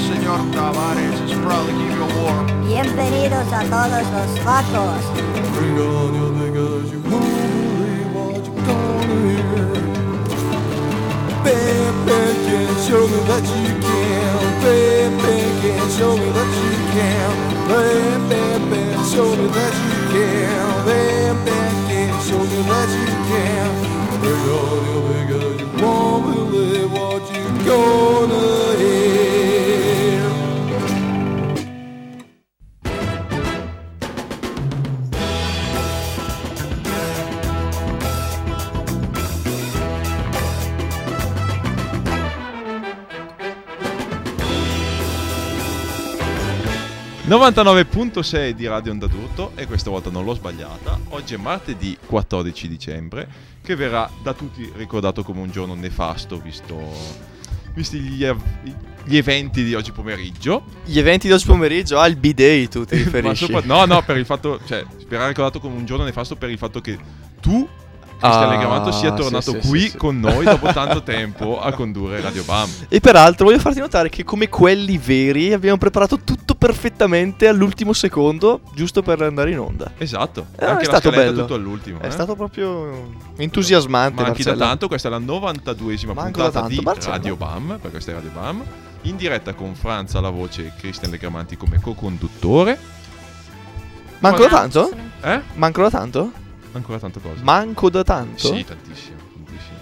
señor Tavares is probably keeping you warm. Bienvenidos a todos los tacos. Bring on your niggas, you only what you gonna hear. Baby, can show me what you can. Baby, can show me what you can. Baby, show me what you can. Baby, can show me what you can. Bring on your niggas, you won't believe what you gonna hear. ...99.6 di Radio Andadorto, e questa volta non l'ho sbagliata. Oggi è martedì 14 dicembre, che verrà da tutti ricordato come un giorno nefasto, visti gli eventi di oggi pomeriggio. Gli eventi di oggi pomeriggio? Al B-Day tu ti riferisci? No, per il fatto, cioè, verrà ricordato come un giorno nefasto per il fatto che tu, Cristian Legramanti, sia tornato qui con noi dopo tanto tempo a condurre Radio BAM. E peraltro voglio farti notare che, come quelli veri, abbiamo preparato tutto perfettamente all'ultimo secondo, giusto per andare in onda. Esatto, anche è la stato bello, tutto all'ultimo. È stato proprio entusiasmante. Ma anche da tanto, questa è la 92esima puntata di Radio BAM, perché questa è Radio BAM, in diretta con Franza alla voce e Cristian Legramanti come co-conduttore. Manco da tanto? Eh? Manco da tanto? Ancora tanto cosa? Manco da tanto? Sì, tantissimo.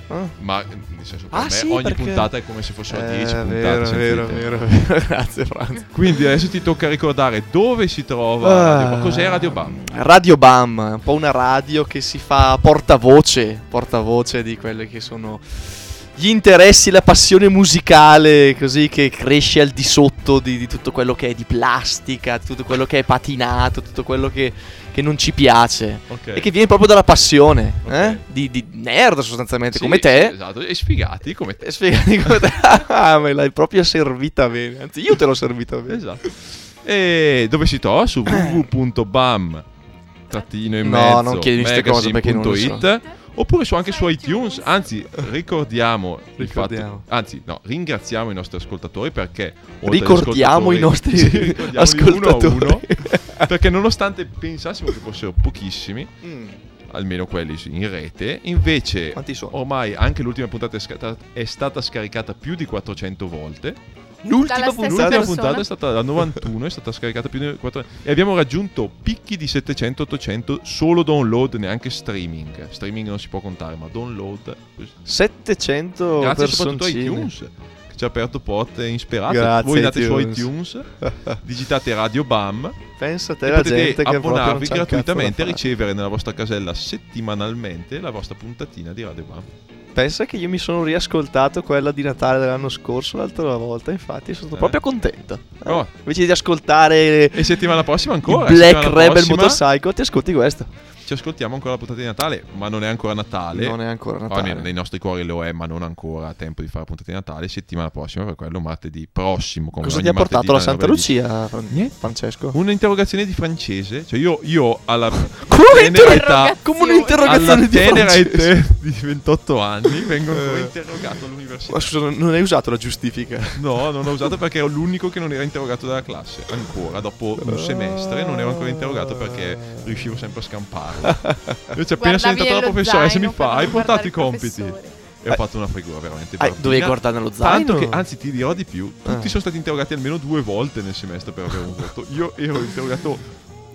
Ah. Ma nel senso, per me sì, ogni puntata è come se fossero 10 puntate. Vero. Grazie Franz. Quindi adesso ti tocca ricordare dove si trova Radio BAM. Cos'è Radio BAM? Radio BAM è un po' una radio che si fa portavoce di quelle che sono gli interessi, la passione musicale, così, che cresce al di sotto di tutto quello che è di plastica, tutto quello che è patinato, tutto quello che non ci piace, okay. E che viene proprio dalla passione, okay. Di nerd sostanzialmente, sì, come te, esatto, e sfigati come te. Ah, me l'hai proprio servita bene, anzi io te l'ho servita bene, esatto. E dove si trova? Su www.bam-in-mezzo non chiedi queste cose perché non lo so. Oppure anche su iTunes, anzi ringraziamo i nostri ascoltatori, perché ricordiamo i nostri ascoltatori uno a uno, perché nonostante pensassimo che fossero pochissimi, almeno quelli in rete, invece ormai anche l'ultima puntata è stata scaricata più di 400 volte. L'ultima puntata è stata la 91, è stata scaricata più di 400, e abbiamo raggiunto picchi di 700-800 solo download, neanche streaming non si può contare, ma download 700 grazie soprattutto a iTunes, che ci ha aperto porte insperate. Grazie, voi andate su iTunes, digitate Radio BAM, pensa te, la gente che abbonarvi gratuitamente e ricevere nella vostra casella settimanalmente la vostra puntatina di Radio BAM. Pensa che io mi sono riascoltato quella di Natale dell'anno scorso l'altra volta, infatti sono stato proprio contento. Oh. Invece di ascoltare e settimana prossima ancora Black Rebel Motorcycle, ti ascolti questo. Ci ascoltiamo ancora la puntata di Natale, ma non è ancora Natale. Almeno nei nostri cuori lo è, ma non ancora a tempo di fare la puntata di Natale. Settimana prossima, per quello martedì prossimo. Come cosa ti ha portato la Santa Lucia, Francesco? Un'interrogazione di francese. Cioè io alla tenera età di 28 anni vengo ancora interrogato all'università. Ma scusa, non hai usato la giustifica? No, non l'ho usato perché ero l'unico che non era interrogato dalla classe. Ancora, dopo un semestre non ero ancora interrogato perché riuscivo sempre a scampare. Invece appena sono entrato la professoressa mi fa: hai portato i compiti? E ho fatto una figura veramente barbina. Dovevi guardare nello zaino? Tanto che, anzi ti dirò di più, tutti sono stati interrogati almeno 2 volte nel semestre per avere un voto. Io ero interrogato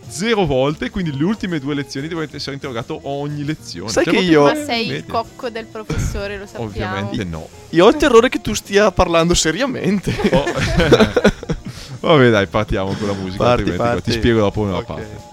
0 volte, quindi le ultime 2 lezioni dovete essere interrogato ogni lezione. Sai che io... Ma sei il cocco del professore, lo sappiamo. Ovviamente no. Io ho il terrore che tu stia parlando seriamente. Vabbè dai, partiamo con la musica, altrimenti ti spiego dopo una parte.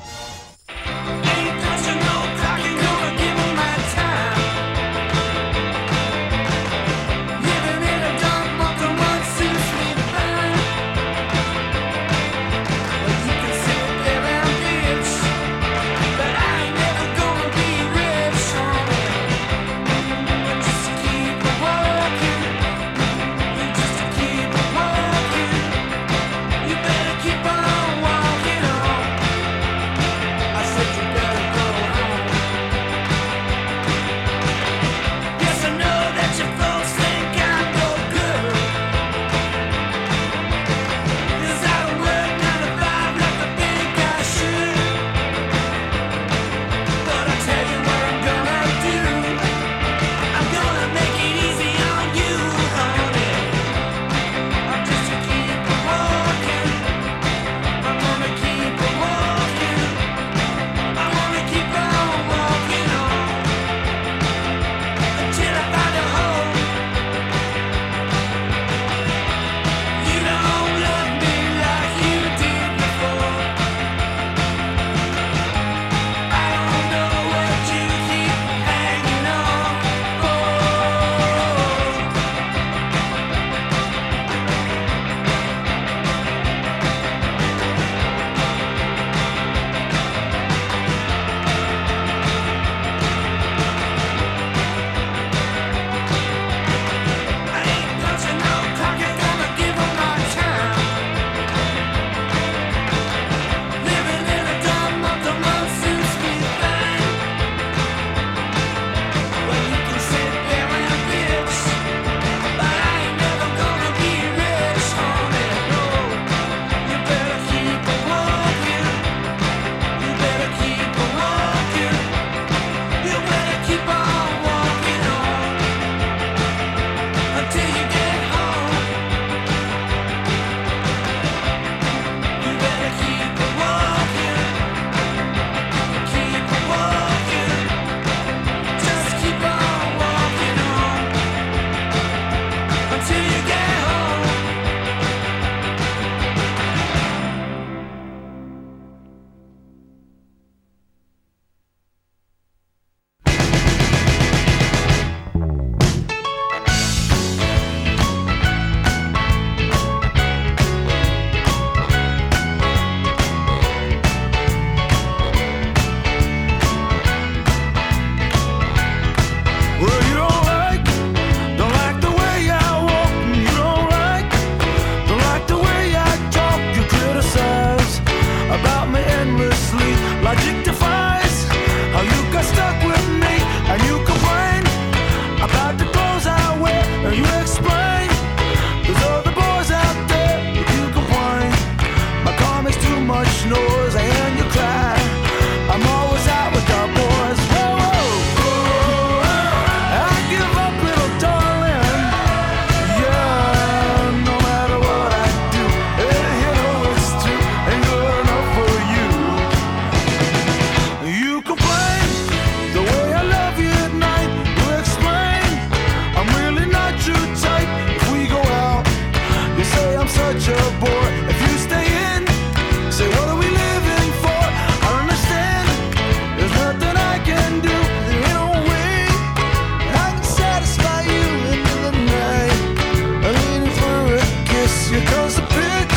Here comes the bitch,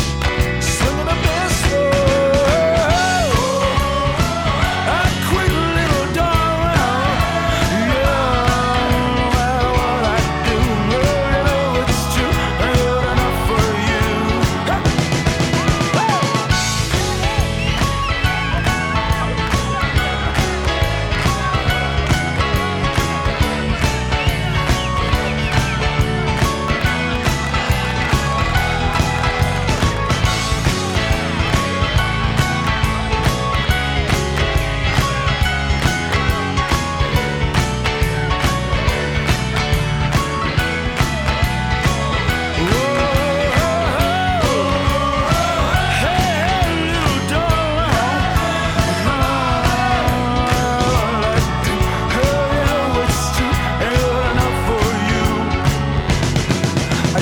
swinging a pistol. I quit, little darling. Yeah, well, what I do, you know it's true. Good enough for you. I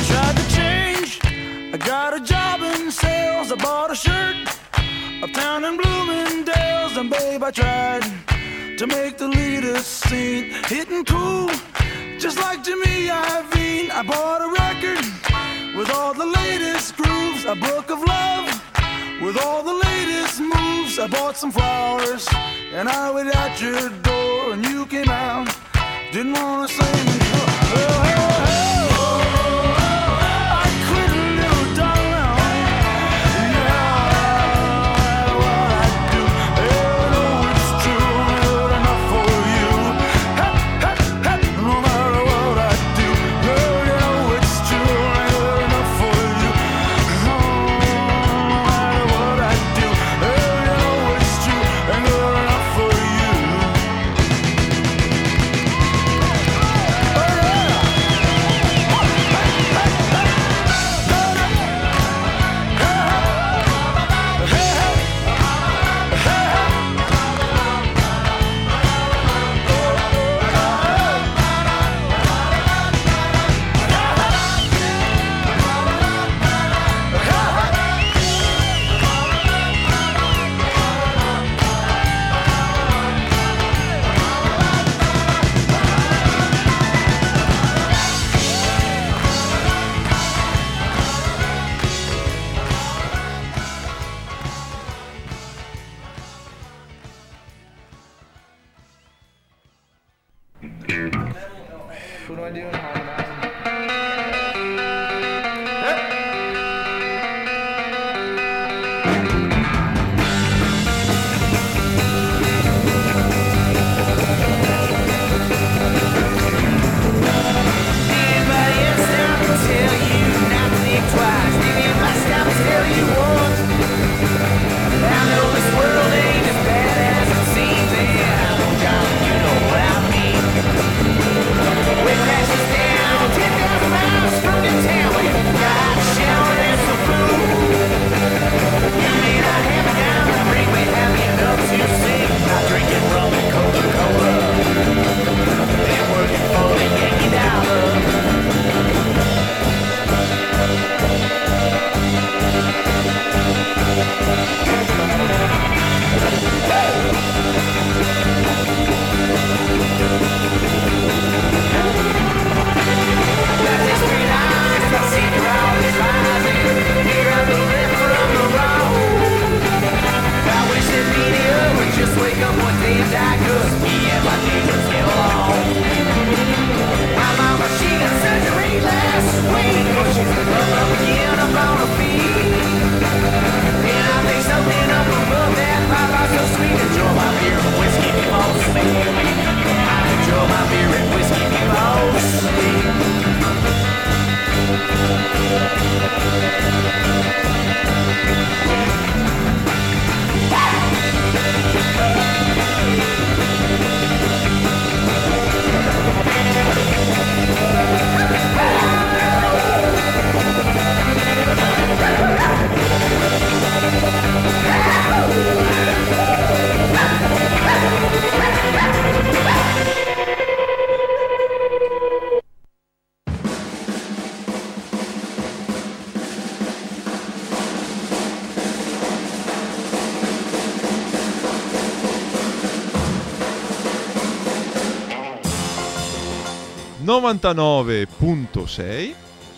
tried to change, I got a job in sales, I bought a shirt uptown in Bloomingdale's, and babe, I tried to make the leader scene, hitting cool, just like Jimmy Iovine. I bought a record with all the latest grooves, a book of love with all the latest moves. I bought some flowers, and I went out your door, and you came out, didn't want to say me. Oh, hey, hey.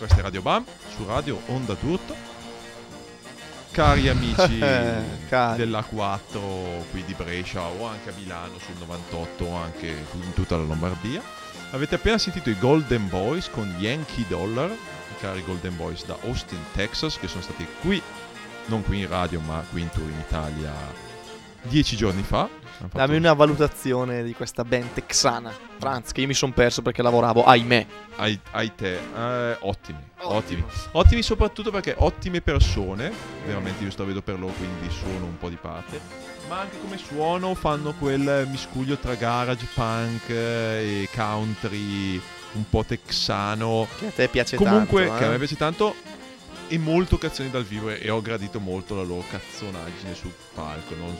questa è Radio BAM su Radio Andadorto. Cari amici dell'A4 qui di Brescia o anche a Milano sul 98 o anche in tutta la Lombardia, avete appena sentito i Golden Boys con Yankee Dollar, i cari Golden Boys da Austin, Texas, che sono stati qui, non qui in radio ma qui in tour in Italia 10 giorni fa. Dammi una valutazione di questa band texana, Franz, che io mi sono perso perché lavoravo, ahimè. Ottimi, soprattutto perché ottime persone, veramente io sto vedo per loro, quindi sono un po' di parte, ma anche come suono fanno quel miscuglio tra garage, punk e country un po' texano, che a te piace comunque tanto, che a me piace tanto, e molto cazzoni dal vivo, e ho gradito molto la loro cazzonaggine sul palco, non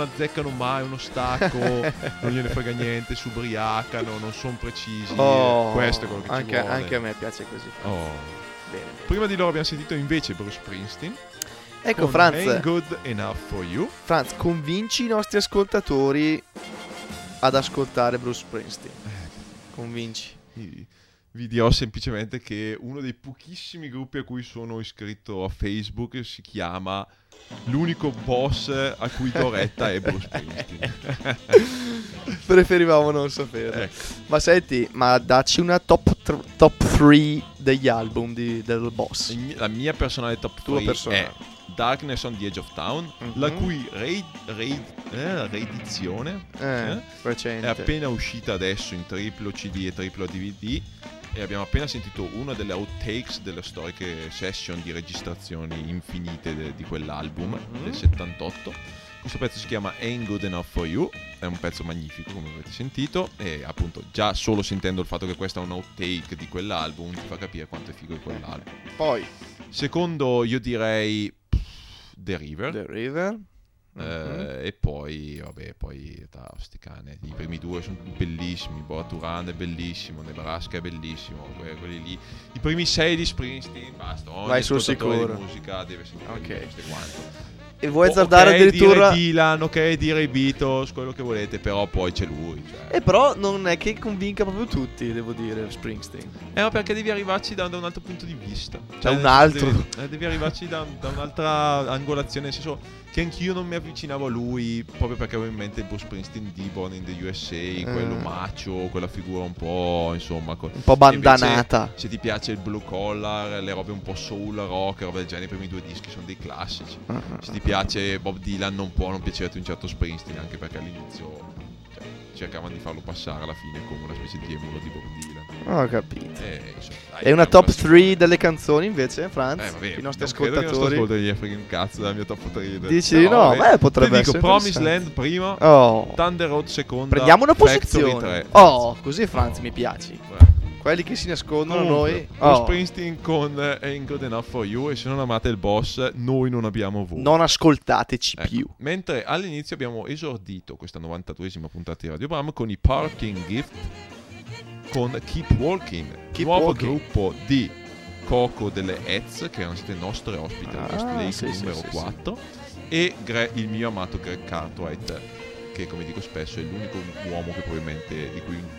azzeccano mai uno stacco, non gliene frega niente, si ubriacano, non sono precisi. Questo è quello che ci vuole. Anche a me piace così. Bene. Prima di loro abbiamo sentito invece Bruce Springsteen. Ecco, Franz, Ain't Good Enough For You. Franz, convinci i nostri ascoltatori ad ascoltare Bruce Springsteen. Convinci. Vi dirò semplicemente che uno dei pochissimi gruppi a cui sono iscritto a Facebook si chiama L'unico boss a cui do retta è Bruce Springsteen. Preferivamo non sapere. Ecco. Ma senti, ma dacci una top 3 degli album del boss. La mia personale top 3 è Darkness on the Edge of Town, la cui reedizione è appena uscita adesso in triplo CD e triplo DVD. E abbiamo appena sentito una delle outtakes delle storiche session di registrazioni infinite di quell'album del 78. Questo pezzo si chiama Ain't Good Enough For You, è un pezzo magnifico come avete sentito, e appunto già solo sentendo il fatto che questa è un outtake di quell'album ti fa capire quanto è figo di quell'album. Poi secondo io direi The River. E poi, sti cane. I primi due sono bellissimi. Boraturan è bellissimo, Nebraska è bellissimo. Quelli lì, i primi 6 di Springsteen. Basta. Vai sul sicuro. Di musica deve sentire queste quanto. E vuoi azzardare addirittura dire Dylan, dire i Beatles, quello che volete, però poi c'è lui, cioè. E però non è che convinca proprio tutti, devo dire, Springsteen. Ma perché devi arrivarci da un altro punto di vista, cioè, un altro devi arrivarci da un'altra angolazione, nel senso che anch'io non mi avvicinavo a lui proprio perché avevo in mente il Bruce Springsteen di Born in the USA, quello macho, quella figura un po', insomma, un po' bandanata. Invece, se ti piace il blue collar, le robe un po' soul, rock, roba del genere, i primi 2 dischi sono dei classici. Se ti piace Bob Dylan non può non piacerti un certo Springsteen, anche perché all'inizio cercavano di farlo passare alla fine come una specie di emulo di Bob Dylan. Ho capito. E una top 3 delle canzoni invece, Franz? I nostri ascoltatori. Non credo che gli freghi un cazzo della mia top 3. Dici no, beh, potrebbe essere. Ti dico Promised Land prima, Thunder Road seconda. Prendiamo una posizione. Così Franz mi piaci. Beh. Quelli che si nascondono noi. Springsteen con Ain't Good Enough For You. E se non amate il boss, noi non abbiamo voi. Non ascoltateci più. Mentre all'inizio abbiamo esordito questa 92esima puntata di Radio BAM con i Parting Gift con Keep Walking. Gruppo di Coco delle Hetz, che erano state nostre ospite al numero 4. E il mio amato Greg Cartwright, che come dico spesso è l'unico uomo che probabilmente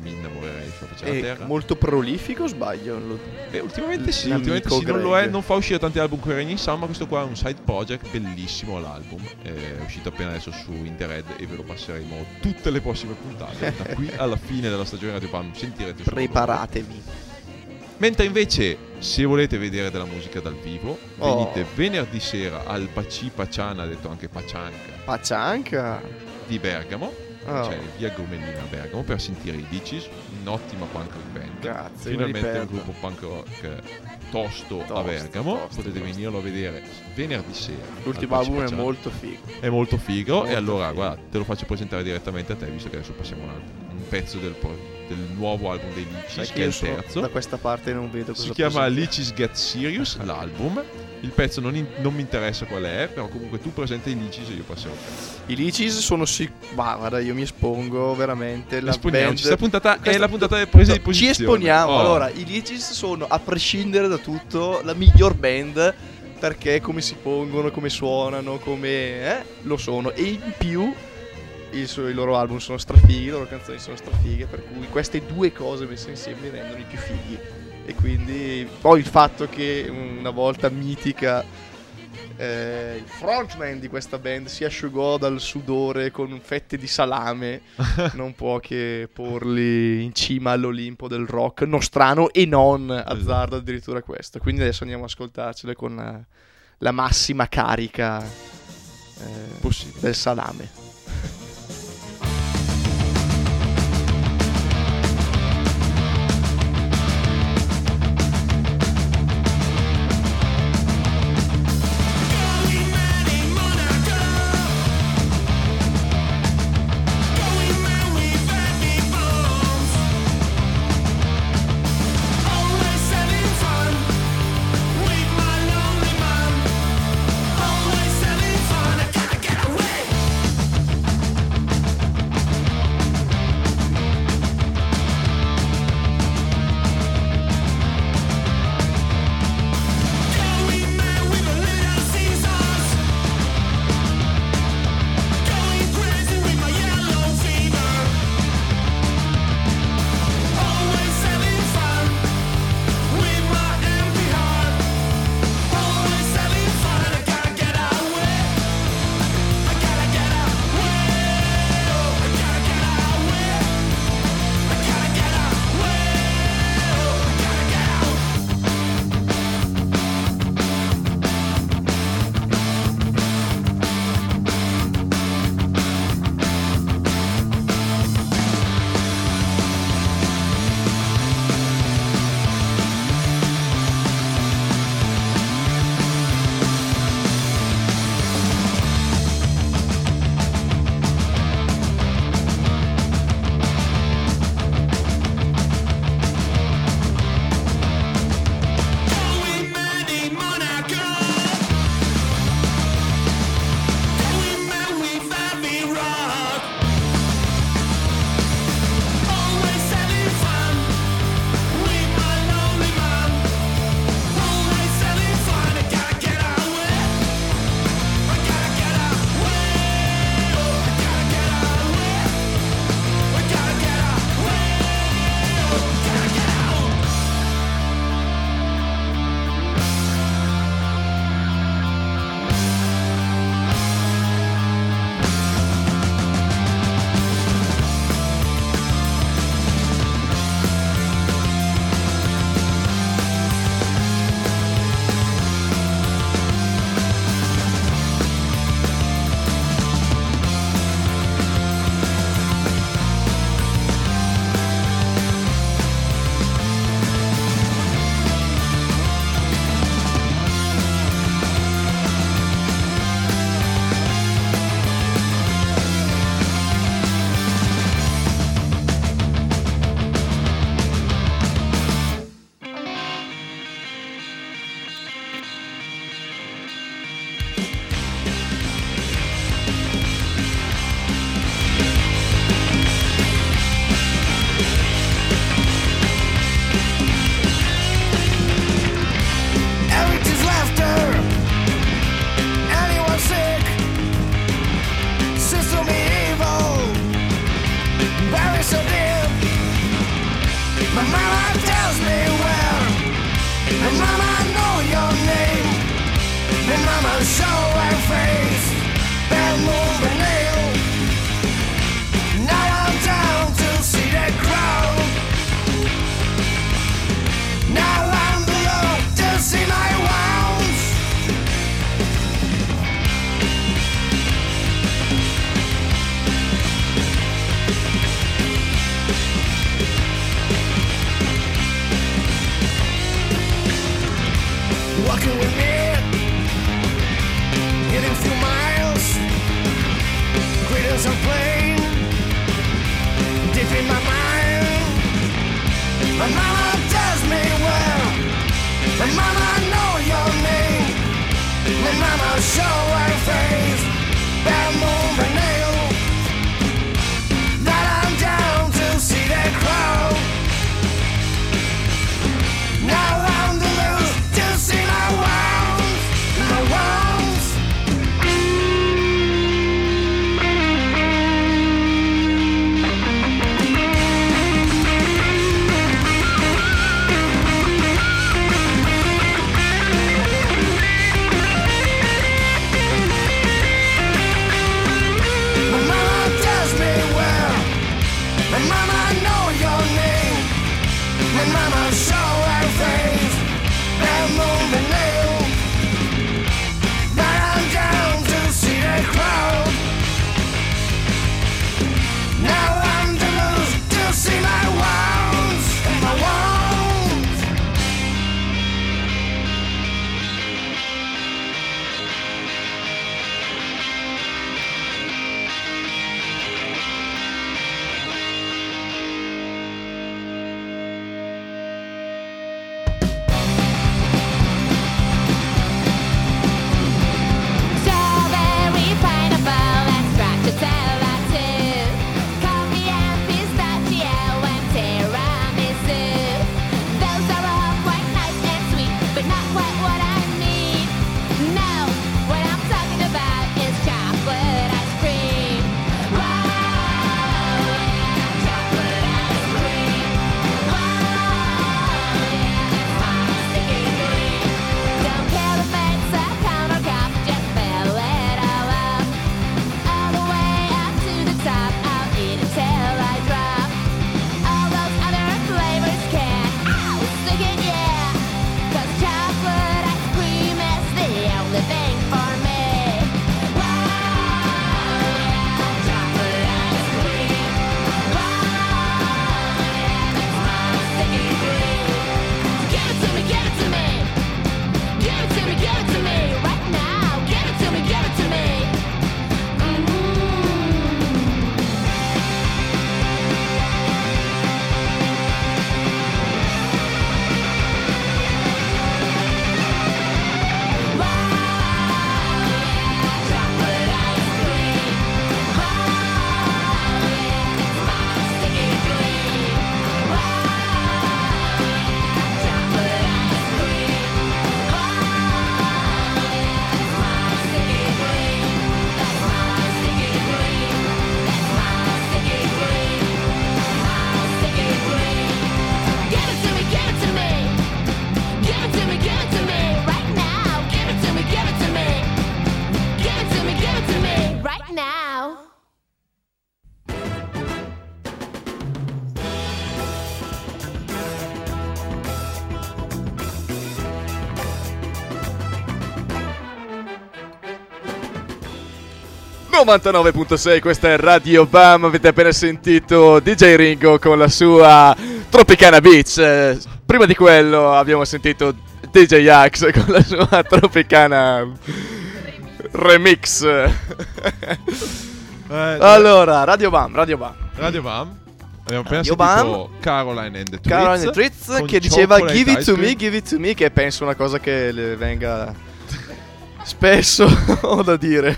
mi innamorerei se faceva la terra. Molto prolifico, sbaglio? Beh, ultimamente sì, non lo è, non fa uscire tanti album qui in sound, ma questo qua è un side project bellissimo all'album, è uscito appena adesso su In The Red, e ve lo passeremo tutte le prossime puntate da qui alla fine della stagione Radio BAM, sentirete. Preparatevi. Mentre invece, se volete vedere della musica dal vivo, venite venerdì sera al Paci Paciana, detto anche Pacianca di Bergamo. Cioè via Gomelina a Bergamo, per sentire i Leeches, un'ottima punk rock band. Grazie, finalmente un gruppo punk rock tosto a Bergamo. Potete venirlo a vedere venerdì sera. L'ultimo album è molto figo. E allora guarda, te lo faccio presentare direttamente a te, visto che adesso passiamo un pezzo del nuovo album dei Leeches, che è il terzo. Da questa parte non vedo cosa si chiama Leeches Get Serious l'album. Il pezzo non mi interessa qual è, però comunque tu presenta i Leeches e io passerò il pezzo. I Leeches sono guarda, io mi espongo veramente. La band, questa puntata è la puntata di presa di posizione. Ci esponiamo. Allora, i Leeches sono, a prescindere da tutto, la miglior band, perché come si pongono, come suonano, come lo sono. E in più i loro album sono strafighi, le loro canzoni sono strafighe, per cui queste due cose messe insieme li rendono i più fighi. e quindi poi il fatto che una volta mitica il frontman di questa band si asciugò dal sudore con fette di salame non può che porli in cima all'Olimpo del rock nostrano e non, azzardo addirittura questo. Quindi adesso andiamo a ascoltarcele con la massima carica del salame. 99.6, questa è Radio BAM. Avete appena sentito DJ Ringo con la sua Tropicana Beach. Prima di quello abbiamo sentito DJ Axe con la sua Tropicana Remix. Allora, Radio BAM. Abbiamo appena sentito Caroline and the Treats che diceva give it to me, che penso una cosa che le venga spesso ho da dire,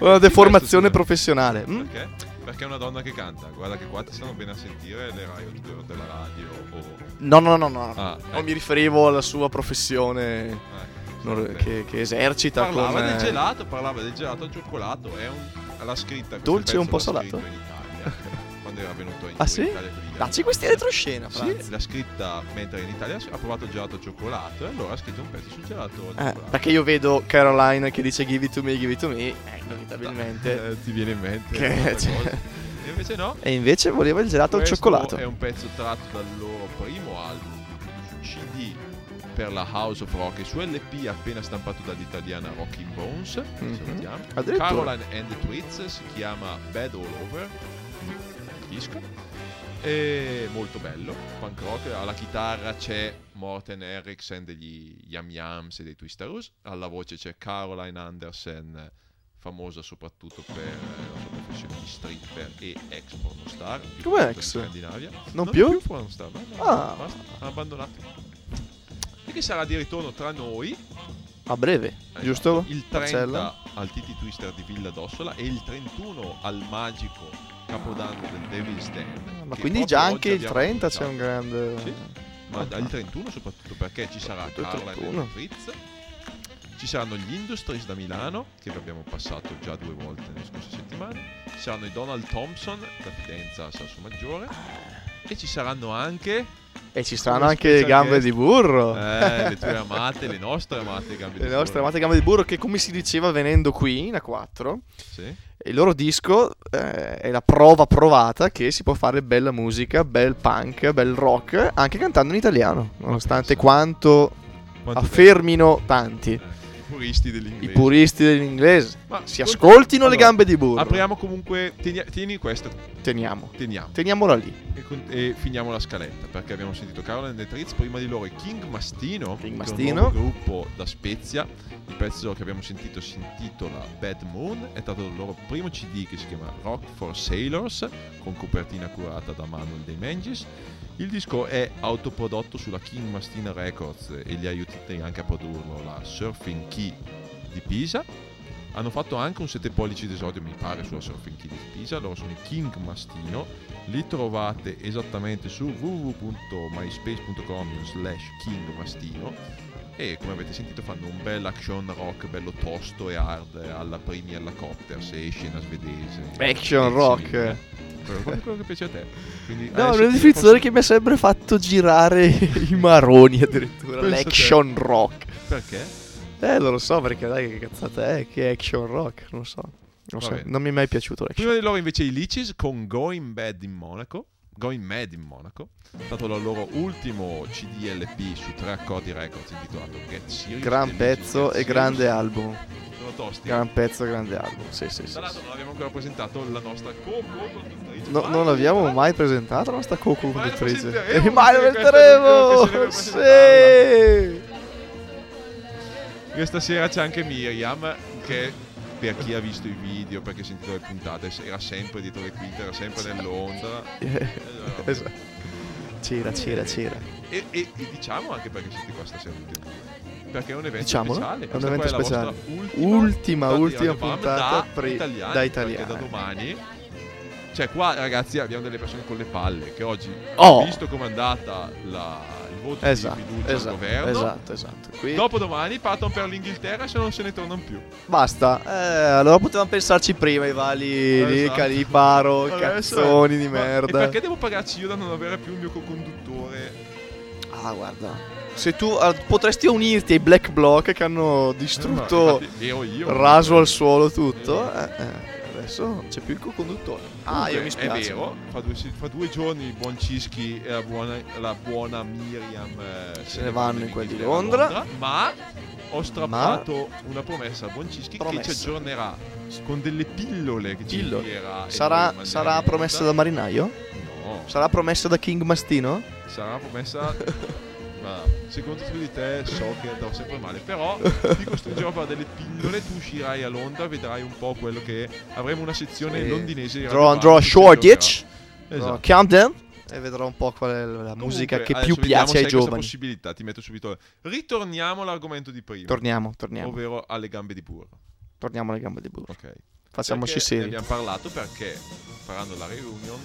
una deformazione professionale. Perché? Perché è una donna che canta. Guarda che qua ti stanno bene a sentire le radio della radio. No. Non mi riferivo alla sua professione che esercita. Parlava del gelato, al cioccolato. È la scritta dolce un po' salato. Quando era venuto in Italia, dacci questa retroscena, Franza. Sì, l'ha scritta mentre in Italia ha provato il gelato al cioccolato, e allora ha scritto un pezzo sul gelato al cioccolato. Perché io vedo Caroline che dice give it to me, inevitabilmente ti viene in mente e invece no. E invece voleva il gelato al cioccolato. È un pezzo tratto dal loro primo album CD per la House of Rock, il suo LP appena stampato dall'italiana Rockin' Bones. Caroline and the Treats si chiama Bad All Over. Disco è molto bello, punk rock. Alla chitarra c'è Morten Eriksen degli Yam Yams e dei Twisterus, alla voce c'è Caroline Anderson, famosa soprattutto per la sua professione di stripper e ex pornostar. Come ex? Scandinavia. Non più pornostar, basta, abbandonato. E che sarà di ritorno tra noi a breve, giusto? Il 30 al TT Twister di Villa d'Ossola e il 31 al magico Capodanno del Devil's Den. Ma quindi già anche il 30 c'è un grande... Sì, ma dal 31 soprattutto, perché ci sarà Caroline e Fritz, ci saranno gli Industries da Milano, che abbiamo passato già 2 volte nelle scorse settimane, ci saranno i Donald Thompson da Fidenza a Sasso Maggiore, e ci saranno anche... E ci saranno anche Gambe di Burro, le tue amate, le nostre amate Gambe di Burro. Le nostre amate Gambe di Burro, che come si diceva venendo qui in A4, sì, il loro disco è la prova provata che si può fare bella musica, bel punk, bel rock, anche cantando in italiano, nonostante quanto affermino tanti i puristi dell'inglese. Ma si ascoltino le Gambe di Burro. Apriamo comunque, tieni questo. Teniamola lì. E finiamo la scaletta, perché abbiamo sentito Caroline and the Treats, prima di loro è King Mastino, un gruppo da Spezia. Il pezzo che abbiamo sentito si intitola Bad Moon, è stato il loro primo CD che si chiama Rock for Sailors, con copertina curata da Manuel De Mengis. Il disco è autoprodotto sulla King Mastina Records e li ha aiutati anche a produrlo la Surfing Key di Pisa. Hanno fatto anche un 7 pollici d'esordio, mi pare, sulla Surfing Key di Pisa. Loro sono i King Mastino, li trovate esattamente su www.myspace.com/kingmastino, e come avete sentito fanno un bel action rock bello tosto e hard, alla primi alla Copter, se scena svedese. Action rock! Quello che piace a te. Quindi no, una definizione che mi ha sempre fatto girare i maroni addirittura. L'action rock. Perché? Non lo so, perché dai, che cazzata è? Che action rock? Non so, non mi è mai piaciuto l'action. Prima di loro invece i Leeches con Going Mad in Monaco, è stato il loro ultimo CDLP su 3 accordi records intitolato Get Serious. Gran pezzo e grande album. Tosti. Gran pezzo, grande album. Sì. Tra l'altro non abbiamo ancora presentato la nostra co-conduttrice. Non abbiamo mai presentato la nostra co-conduttrice. E mai lo metteremo! Sì! Questa sera c'è anche Miriam, che per chi ha visto i video, perché ha sentito le puntate, era sempre dietro le quinte, era sempre nell'onda. Esatto. C'era. E diciamo anche perché siete qua stasera tutti e perché è un evento speciale. È un evento speciale. Ultima puntata da italiani. Da domani. Cioè qua ragazzi abbiamo delle persone con le palle che oggi hanno visto com'è andata il voto di fiducia al governo. Esatto. Dopodomani partono per l'Inghilterra, se non se ne tornano più. Basta. Allora potevamo pensarci prima i vali Caliparo, cazzoni di merda. E perché devo pagarci io da non avere più il mio co-conduttore? Ah, guarda. Se tu potresti unirti ai Black Bloc che hanno distrutto, raso al suolo tutto, adesso non c'è più il co-conduttore. Comunque, io mi spiace. È vero, fa due giorni buon Cischi e la buona Miriam se ne vanno in quelli di Londra, ma ho strappato una promessa a buon Cischi che ci aggiornerà con delle pillole che ci tira. Sarà promessa da marinaio? No. Sarà promessa da King Mastino? Sarà promessa... Ma secondo tu di te so che andrò sempre male, però ti costringerò a fare delle pillole, tu uscirai a Londra, vedrai un po' quello che avremo una sezione londinese. Andrò a Shoreditch, esatto. Camden, e vedrò un po' qual è la musica che più piace ai giovani. Possibilità, ti metto subito. Ritorniamo all'argomento di prima. Torniamo. Ovvero alle gambe di burro. Torniamo alle gambe di burro. Ok. Facciamoci seri. Ne abbiamo parlato perché faranno la reunion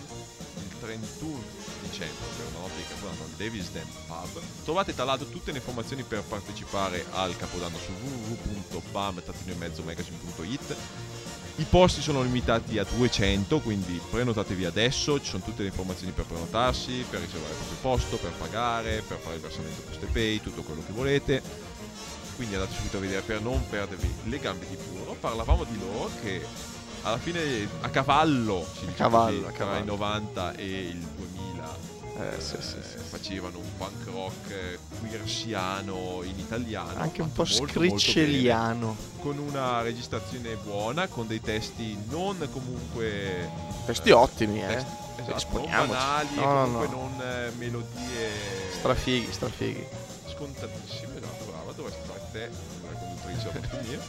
il 31 dicembre per una notte di Capodanno al Davis Dam Pub. Trovate tra l'altro tutte le informazioni per partecipare al Capodanno su www.bam-magazine.it. I posti sono limitati a 200, quindi prenotatevi adesso, ci sono tutte le informazioni per prenotarsi, per riservare il vostro posto, per pagare, per fare il versamento PostePay, tutto quello che volete. Quindi andate subito a vedere per non perdervi le gambe di burro. Parlavamo di loro che alla fine a cavallo tra i 90 e il 2000 sì. facevano un punk rock quirsiano in italiano, anche un po' scriccieliano, con una registrazione buona, con dei testi non comunque testi ottimi. Esatto, non banali, comunque. Non melodie strafighi scontatissime. Esatto, brava, dovresti fare te la conduttrice a posto mio.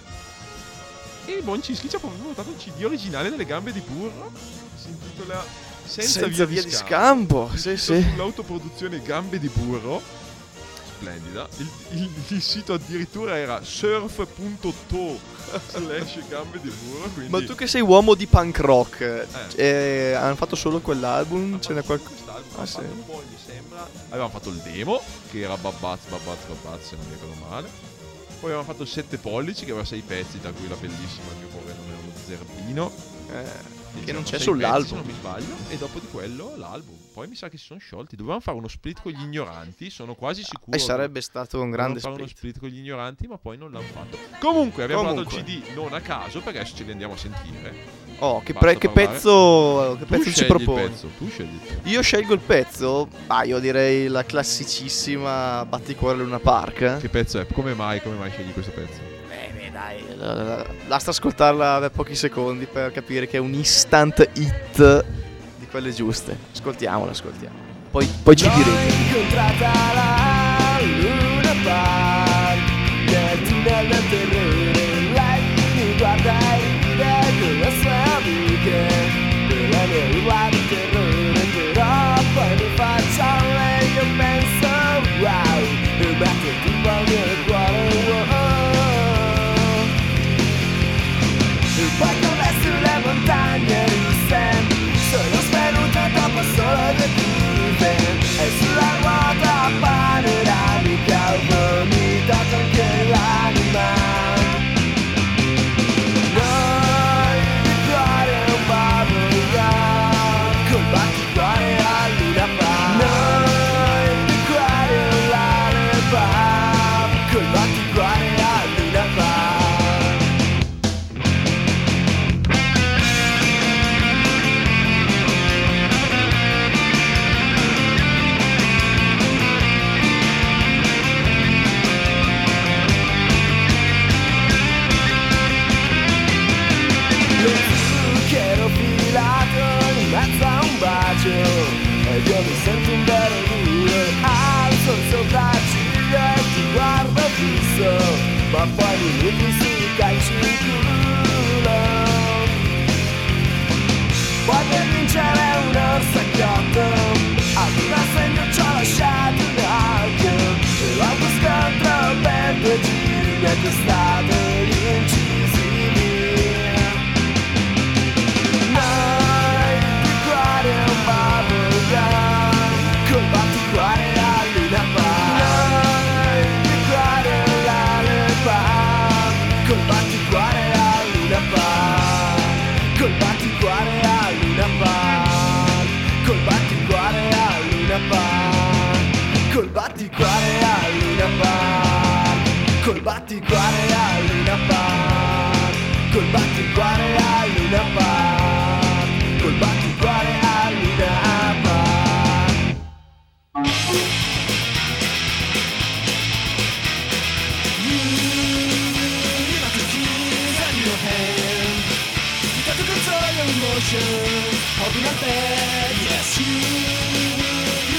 E il buon Cischi ci ha proprio portato il CD originale delle gambe di burro. Si intitola Senza via di scampo. Sì. Sull'autoproduzione Gambe di Burro. Splendida. Il sito addirittura era surf.to/gambe di burro. Quindi... Ma tu che sei uomo di punk rock, hanno fatto solo quell'album? Ce n'è qualcosa? Un po', mi sembra. Avevamo fatto il demo, che era Babbaz, se non mi ricordo male. Poi abbiamo fatto il 7 pollici che aveva 6 pezzi, da cui la bellissima più povera non era uno zerbino, che non c'è sull'album, se non mi sbaglio. E dopo di quello l'album. Poi mi sa che si sono sciolti. Dovevamo fare uno split con gli Ignoranti, sono quasi sicuro. E sarebbe stato un grande split. Dovevamo fare uno split con gli Ignoranti, ma poi non l'hanno fatto. Comunque abbiamo dato il CD non a caso, perché adesso ce li andiamo a sentire. Oh, che pezzo ci proponi? Tu scegli il pezzo. Io scelgo il pezzo, io direi la classicissima Batticuore Luna Park. Che pezzo è? Come mai scegli questo pezzo? Beh dai, basta ascoltarla per pochi secondi per capire che è un instant hit di quelle giuste. Ascoltiamola. Poi ci diremo. Ho incontrata la Luna Park, nel tunnel del terrore, lei mi guarda e ride con le sue amiche, però ne riguarda il terrore, però poi mi faccio lei, io penso wow, e metto tutto al mio cuore, wow. E poi corre sulle montagne russe, sono svenuta dopo solo due curve, e sulla ruota panoramica ho vomitato anche l'anima. Ma poi minuti si calci in culo. Poi per vincere un orsacchiotto ad un assegno ci ho lasciato un occhio, e l'altro scontro per due giri mi è costato gli incisivi. Noi il cuore è un bubblegum, col batticuore la luna va. Col batticuore a Luna Park. You got the keys in your hand. emotions holding up bed. Yes, you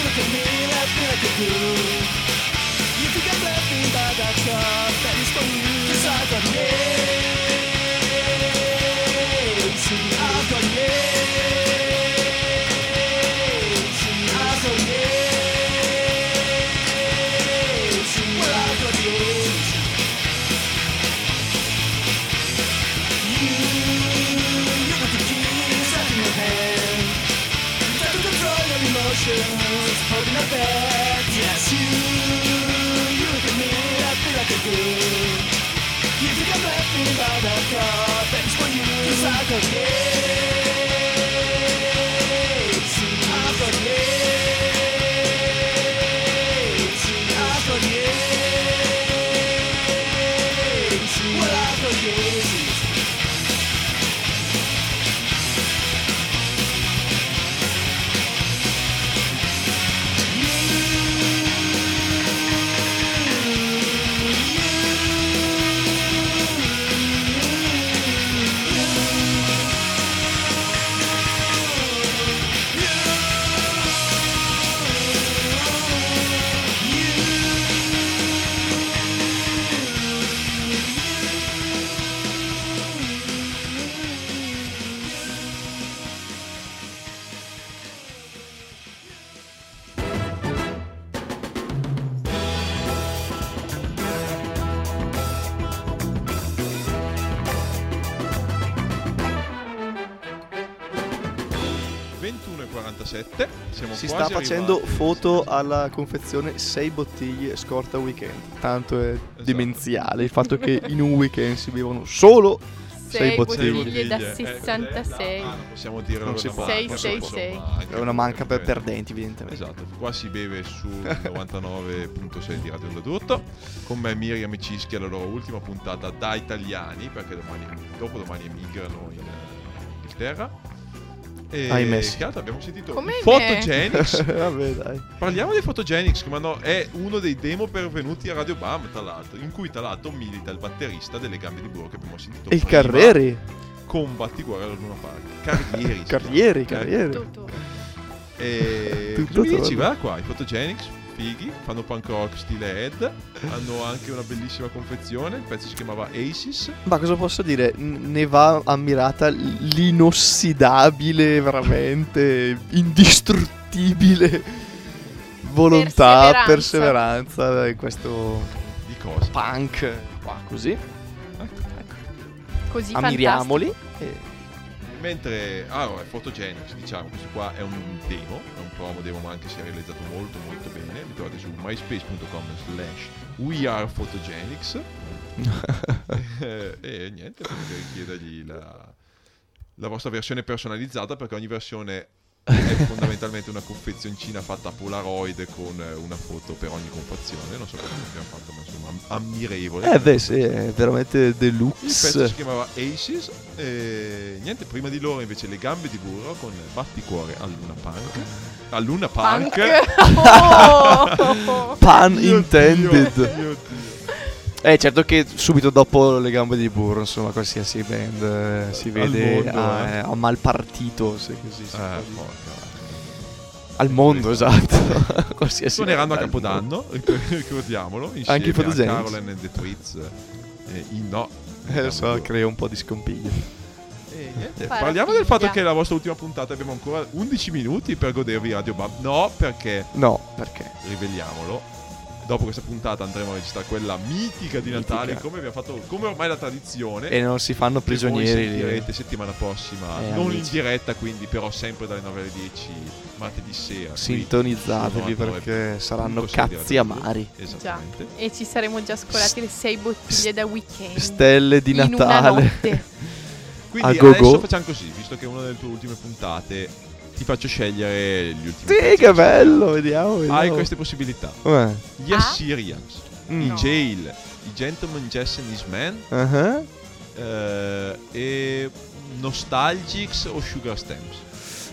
look at me like I could do. You think I'm laughing but I thought that is for you. 'Cause I've got names, I've got names, I've got names, well I've got names. You got the keys out in your hand. You got the control of emotions, holding up back. Yes, you look at me, I feel like I do. You think I'm laughing about that car, thanks for you. 'Cause I've got names, I've got names, I've got names, well I've got names. Si sta facendo arrivati. Foto alla confezione 6 bottiglie scorta weekend. Tanto è esatto. Demenziale il fatto che in un weekend si bevono solo 6 bottiglie da 66. Possiamo dire non si può. 666. È una manca per perdenti, evidentemente. Esatto. Qua si beve su 99.6 di Radio Andadorto. Con me Miriam e Cischi alla loro ultima puntata da italiani, perché dopodomani emigrano in Inghilterra. E abbiamo sentito Fotogenics. Vabbè, dai. Parliamo di Fotogenics, che è uno dei demo pervenuti a Radio BAM, tra l'altro, in cui tra l'altro milita il batterista delle Gambe di Burro che abbiamo sentito prima, il Carrieri, con Batticuore Luna Park. Carrieri. Tutto. E quindi ci va qua i Fotogenics, fighi, fanno punk rock stile Ed, hanno anche una bellissima confezione, il pezzo si chiamava Aces. Ma cosa posso dire? Ne va ammirata l'inossidabile, veramente indistruttibile volontà, perseveranza in questo di cosa? Punk. Qua così ammiriamoli e... Mentre è Fotogenics, diciamo, questo qua è un demo, è un promo demo, ma anche si è realizzato molto bene. Li trovate su myspace.com/wearefotogenics. E niente, potete richiedergli la vostra versione personalizzata, perché ogni versione è fondamentalmente una confezioncina fatta a Polaroid con una foto per ogni confezione. Non so come abbiamo fatto, ma insomma ammirevole. Sì, è veramente deluxe. Il pezzo si chiamava Aces. E niente, prima di loro invece le Gambe di Burro con Batticuore a Luna Park. A Luna Park. Oh! Pan intended. Dio. Certo che subito dopo le Gambe di Burro, insomma, qualsiasi band si vede mondo, a mal partito, se così si può dire. Al mondo, esatto. Qualsiasi suoneranno a Capodanno, ricordiamolo, insieme anche a Caroline and the Treats. Crea un po' di scompiglio. Parliamo del fatto che la vostra ultima puntata abbiamo ancora 11 minuti per godervi Radio Bab. No, perché? Riveliamolo. Dopo questa puntata andremo a registrare quella mitica di Natale, come abbiamo fatto, come ormai la tradizione. E non si fanno prigionieri. Sentirete settimana prossima, non amici. In diretta, quindi, però sempre dalle 9 alle 10 martedì sera. Sintonizzatevi perché saranno cazzi amari. Esattamente. E ci saremo già scolati le 6 bottiglie da weekend. Stelle di Natale. Quindi adesso facciamo così, visto che è una delle tue ultime puntate. Ti faccio scegliere gli ultimi. Sì, che bello, vediamo. Hai queste possibilità. Gli Assyrians, i Jail, i Gentleman Jesse and His Men, e Nostalgics o Sugar Stamps.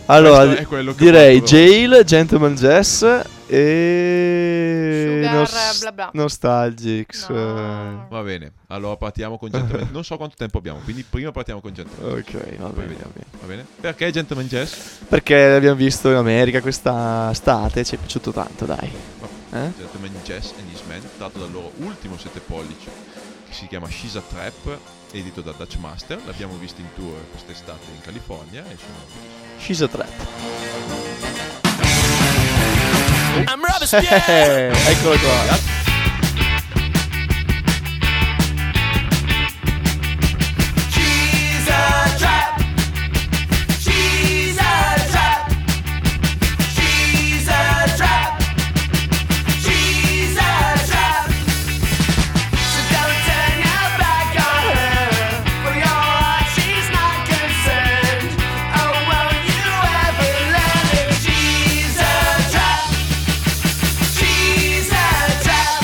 Allora, direi Jail, Gentleman Jess e Sugar, bla bla. Nostalgics. No. Va bene, allora partiamo con Gentleman. Non so quanto tempo abbiamo, quindi prima partiamo con Gentleman. Ok, va bene, va bene. Perché Gentleman Jess? Perché l'abbiamo visto in America questa estate, ci è piaciuto tanto, dai. Gentleman Jesse and His Men, dato dal loro ultimo 7 pollici, che si chiama She's a Trap, edito da Dutch Master. L'abbiamo visto in tour quest'estate in California e sono She's a Trap. I'm Robert Eccolo qua. She's a trap. She's a trap. She's a trap. She's a trap. So don't turn your back on her. For your heart she's not concerned. Oh, won't you ever learn it? She's a trap. She's a trap.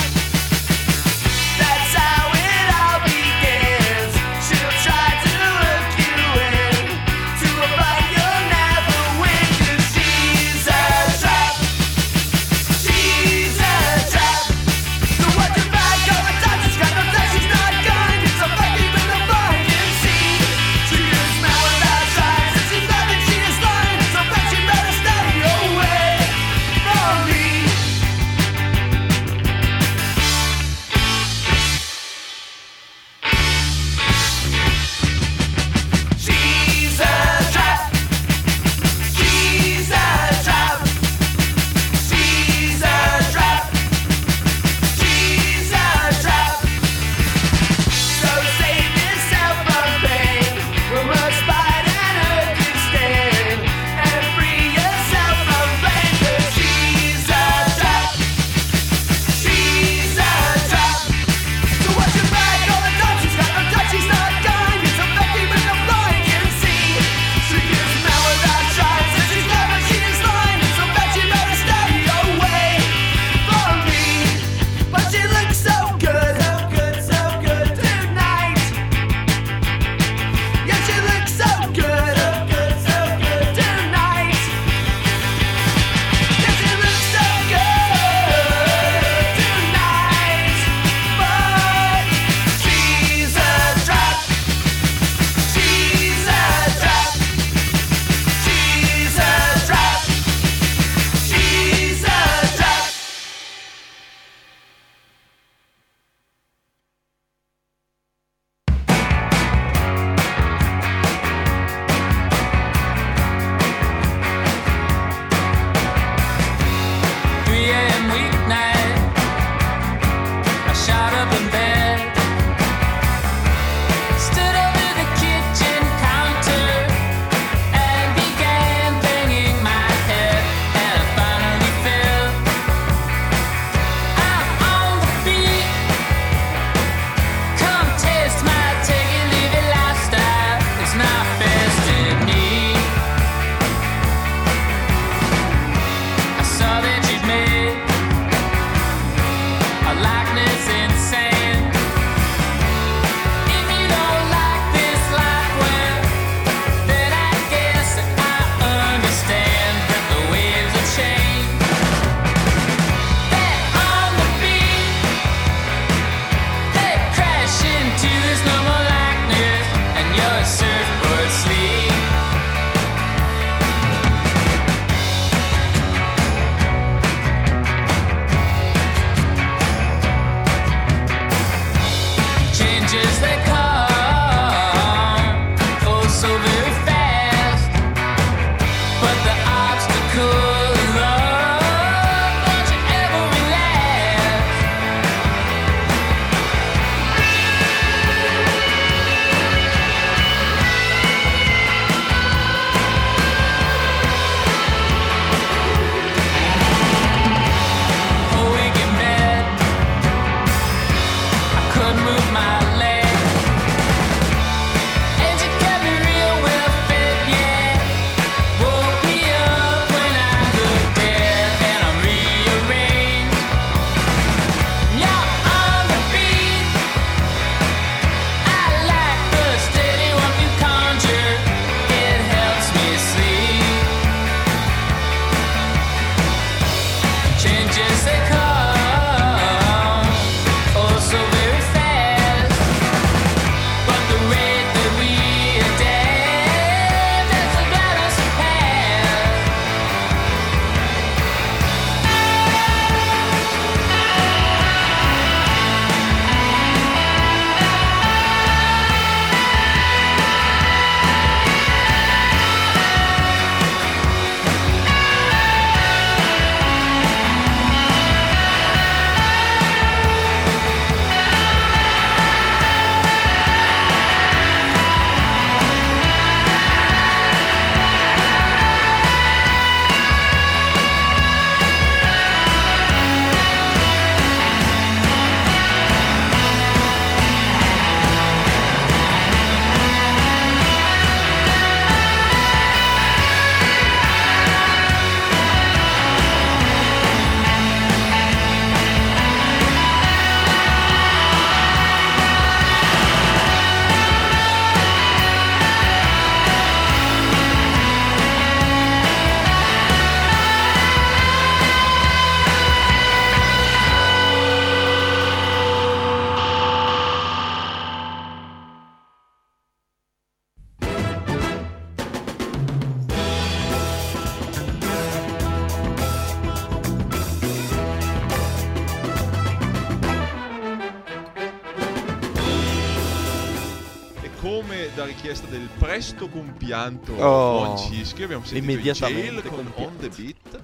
come da richiesta del presto compianto Francischi, abbiamo sentito i Jail con On The Beat,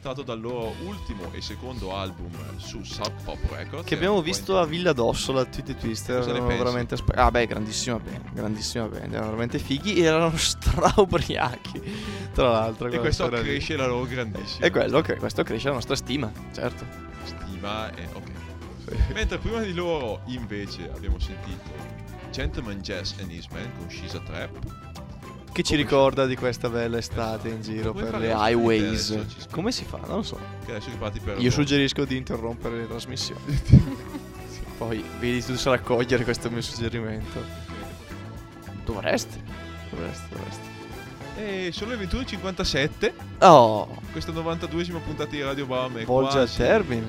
tratto dal loro ultimo e secondo album su Sub Pop Records, che abbiamo visto a Villa d'Ossola, Twister. Veramente ah beh, grandissima band, erano veramente fighi, erano straubriachi tra l'altro, e questo accresce la loro grandissima, e quello che questo accresce la nostra stima, certo, stima è ok. Mentre prima di loro invece abbiamo sentito Gentleman Jesse and His Men con She's a Trap, che ci ricorda di questa bella estate in giro per le highways. Come si fa? Non lo so. Io suggerisco di interrompere le trasmissioni. Poi vedi tu se raccogliere questo mio suggerimento. Dovresti. E sono le 21:57. Questa 92esima puntata di Radio BAM volge al termine.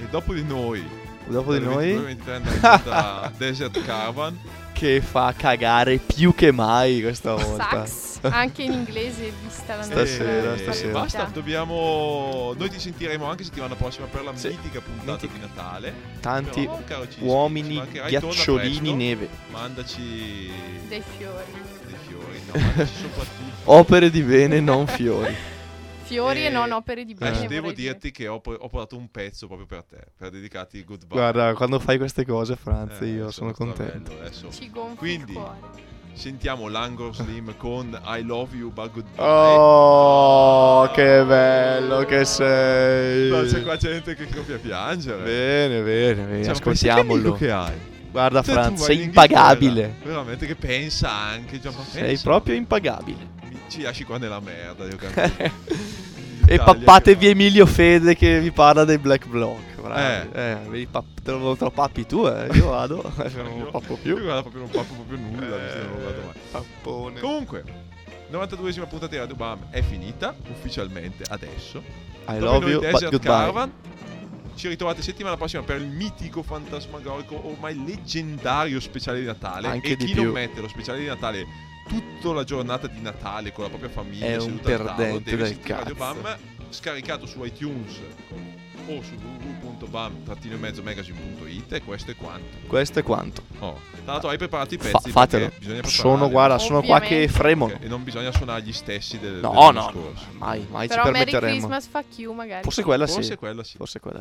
E dopo di noi 22:23 Desert Caravan, che fa cagare più che mai questa volta. Sax, anche in inglese vista la stasera. Basta, dobbiamo. Noi ti sentiremo anche settimana prossima per la mitica puntata di Natale. Tanti però, caro Cischi, uomini, ghiacciolini, presto, neve. Mandaci dei fiori, no, mandaci soprattutto opere di bene, non fiori. Fiori e non opere di bene. Devo dirti che ho portato un pezzo proprio per te, per dedicarti Goodbye. Guarda, quando fai queste cose, Franza, io sono contento. Ci gonfi. Quindi, il cuore. Sentiamo l'Angor Slim con I Love You But Goodbye. Oh, che bello che sei. Ma c'è qua gente che coppia a piangere. Bene, cioè, ascoltiamolo. Che hai? Guarda, cioè, Franza, sei impagabile. Veramente, che pensa anche. Cioè, sei proprio impagabile. Ci lasci qua nella merda, io e pappatevi che... Emilio Fede che vi parla dei Black Block, te lo pappi tu, io vado, non lo pappo più. Io non pappo più nulla, non vado mai. Pappone. Comunque, 92esima puntata di Radio BAM è finita ufficialmente adesso. I love you, Desert but Caravan. Ci ritrovate settimana prossima per il mitico, fantasmagorico, ormai leggendario speciale di Natale. Anche e di chi più. Non mette lo speciale di Natale tutta la giornata di Natale con la propria famiglia è un perdente del cazzo. Radio BAM, scaricato su iTunes o su www.bam-magazine.it, e questo è quanto. Tra l'altro hai preparato i pezzi, fatelo, sono qua che fremono, okay. E non bisogna suonare gli stessi del discorso, mai però ci permetteremo. Merry Christmas fuck you, magari forse quella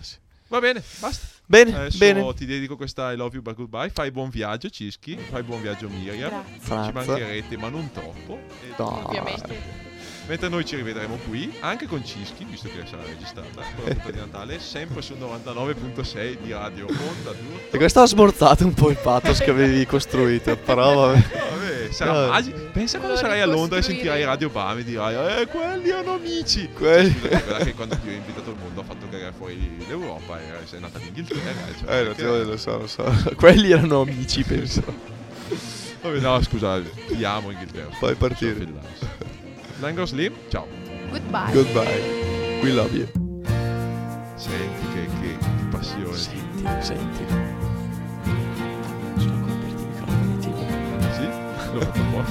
sì. Va bene, basta. Bene. Ti dedico questa I Love You But Goodbye. Fai buon viaggio, Cischi. Fai buon viaggio, Miriam. Ci mancherete, ma non troppo. Ovviamente. Mentre noi ci rivedremo qui, anche con Cischi, visto che sarà registrata con la puntata di Natale, sempre sul 99.6 di Radio Andadorto. E questo ha smorzato un po' il pathos che avevi costruito, però vabbè. Sarà magico. Pensa quando sarai a Londra e sentirai Radio BAM e dirai quelli erano amici. Guarda che quando ti ho invitato al mondo ha fatto cagare fuori l'Europa, e sei nata in Inghilterra. Cioè lo so. Quelli erano amici, penso. Vabbè, no, scusate, ti amo Inghilterra. Fai partire. Langos Lim, ciao. Goodbye. We love you. Senti che passione. Senti. Sono coperti di microfoni, tipo. Sì, l'ho fatto un po'.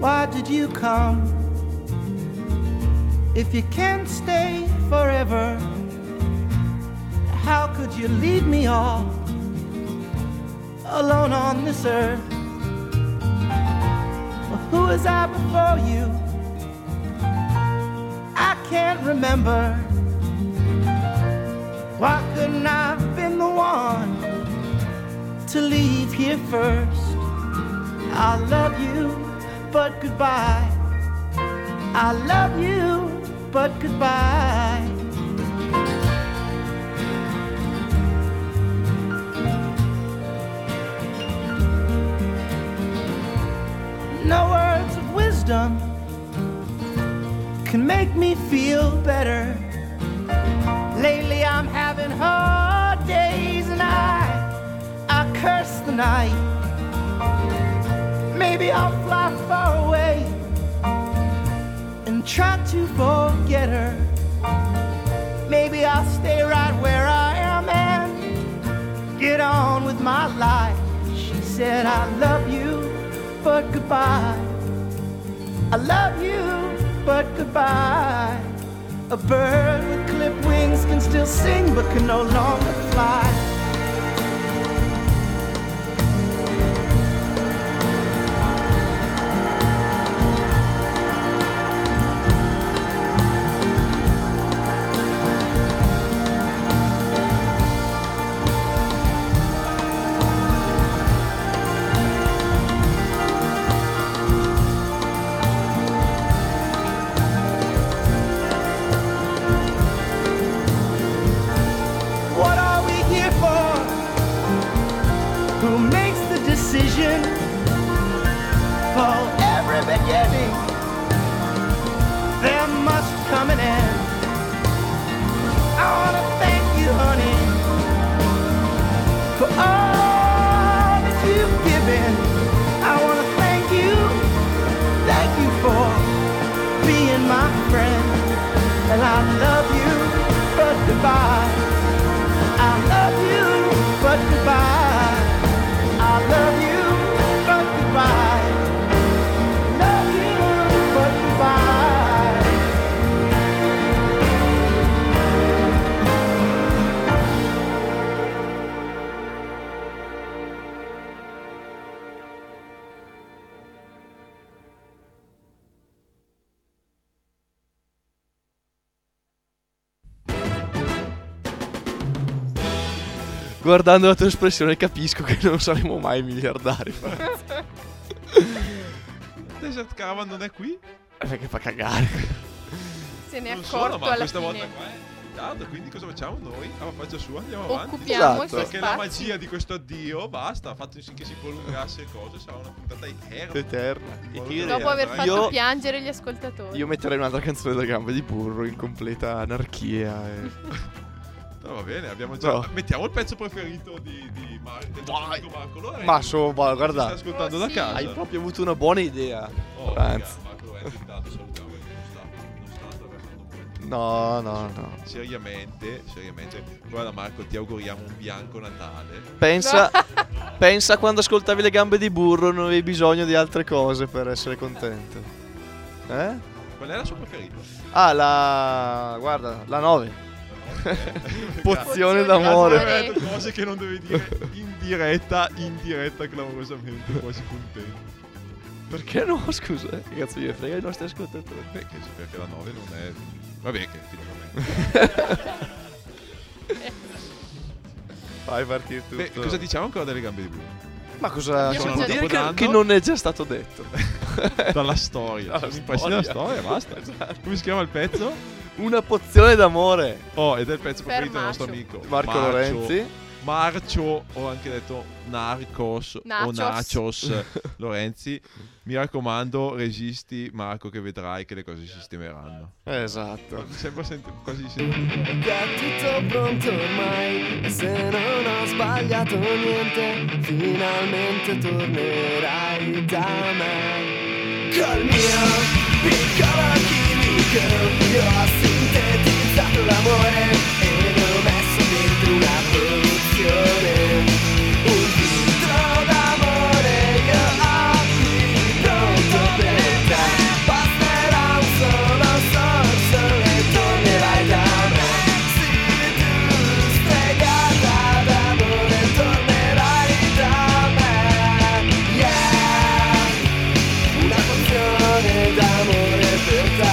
Why did you come? If you can't stay forever, how could you leave me all? Alone on this earth, who was I before you? I can't remember. Why couldn't I have been the one to leave here first? I love you, but goodbye. I love you, but goodbye. No words of wisdom can make me feel better. Lately I'm having hard days and I curse the night. Maybe I'll fly far away and try to forget her. Maybe I'll stay right where I am and get on with my life. She said, I love you, but goodbye. I love you, but goodbye. A bird with clipped wings can still sing but can no longer fly. Guardando la tua espressione capisco che non saremo mai miliardari. Desert Caravan non è qui? Perché fa cagare. Se ne è accorto ma alla questa fine. Volta qua è tardo, quindi cosa facciamo noi? Alla faccia sua andiamo avanti. Occupiamo esatto. Perché spazi. La magia di questo addio, basta, ha fatto che si prolungasse cose, sarà una puntata eterna. Dopo aver fatto piangere gli ascoltatori. Io metterei un'altra canzone da Gambe di Burro in completa anarchia e... No, va bene, abbiamo già. No. Mettiamo il pezzo preferito di Marco Lorenzo. Ma sopra, guarda. Sta ascoltando da casa. Hai proprio avuto una buona idea. Oh, Franza. Marco Lorenzo è stato salutato perché non sta. No. Seriamente. Guarda, Marco, ti auguriamo un bianco Natale. Pensa quando ascoltavi le Gambe di Burro, non avevi bisogno di altre cose per essere contento. Eh? Qual era il suo preferito? Ah, la 9. Pozione d'amore. Cose che non dovevi dire in diretta clamorosamente, quasi contento. Perché no, scusa? Che cazzo gliene frega i nostri ascoltatori? Perché la 9 non è... Vabbè, che ti lo fai partire tutto. Beh, cosa diciamo ancora delle Gambe di Burro? Ma cosa vuol dire che non è già stato detto? Dalla storia. Dalla storia, basta. Esatto. Come si chiama il pezzo? Una pozione d'amore. Oh, ed è il pezzo preferito del nostro amico Marco Lorenzi. Marcio, ho anche detto Nachos Lorenzi. Mi raccomando, resisti Marco, che vedrai che le cose si sistemeranno. Esatto. Sempre quasi tutto pronto ormai, e se non ho sbagliato niente, finalmente tornerai da me. Col mio piccolo chimico io ho sintetizzato l'amore e l'ho messo dentro una produzione. D'amore per te.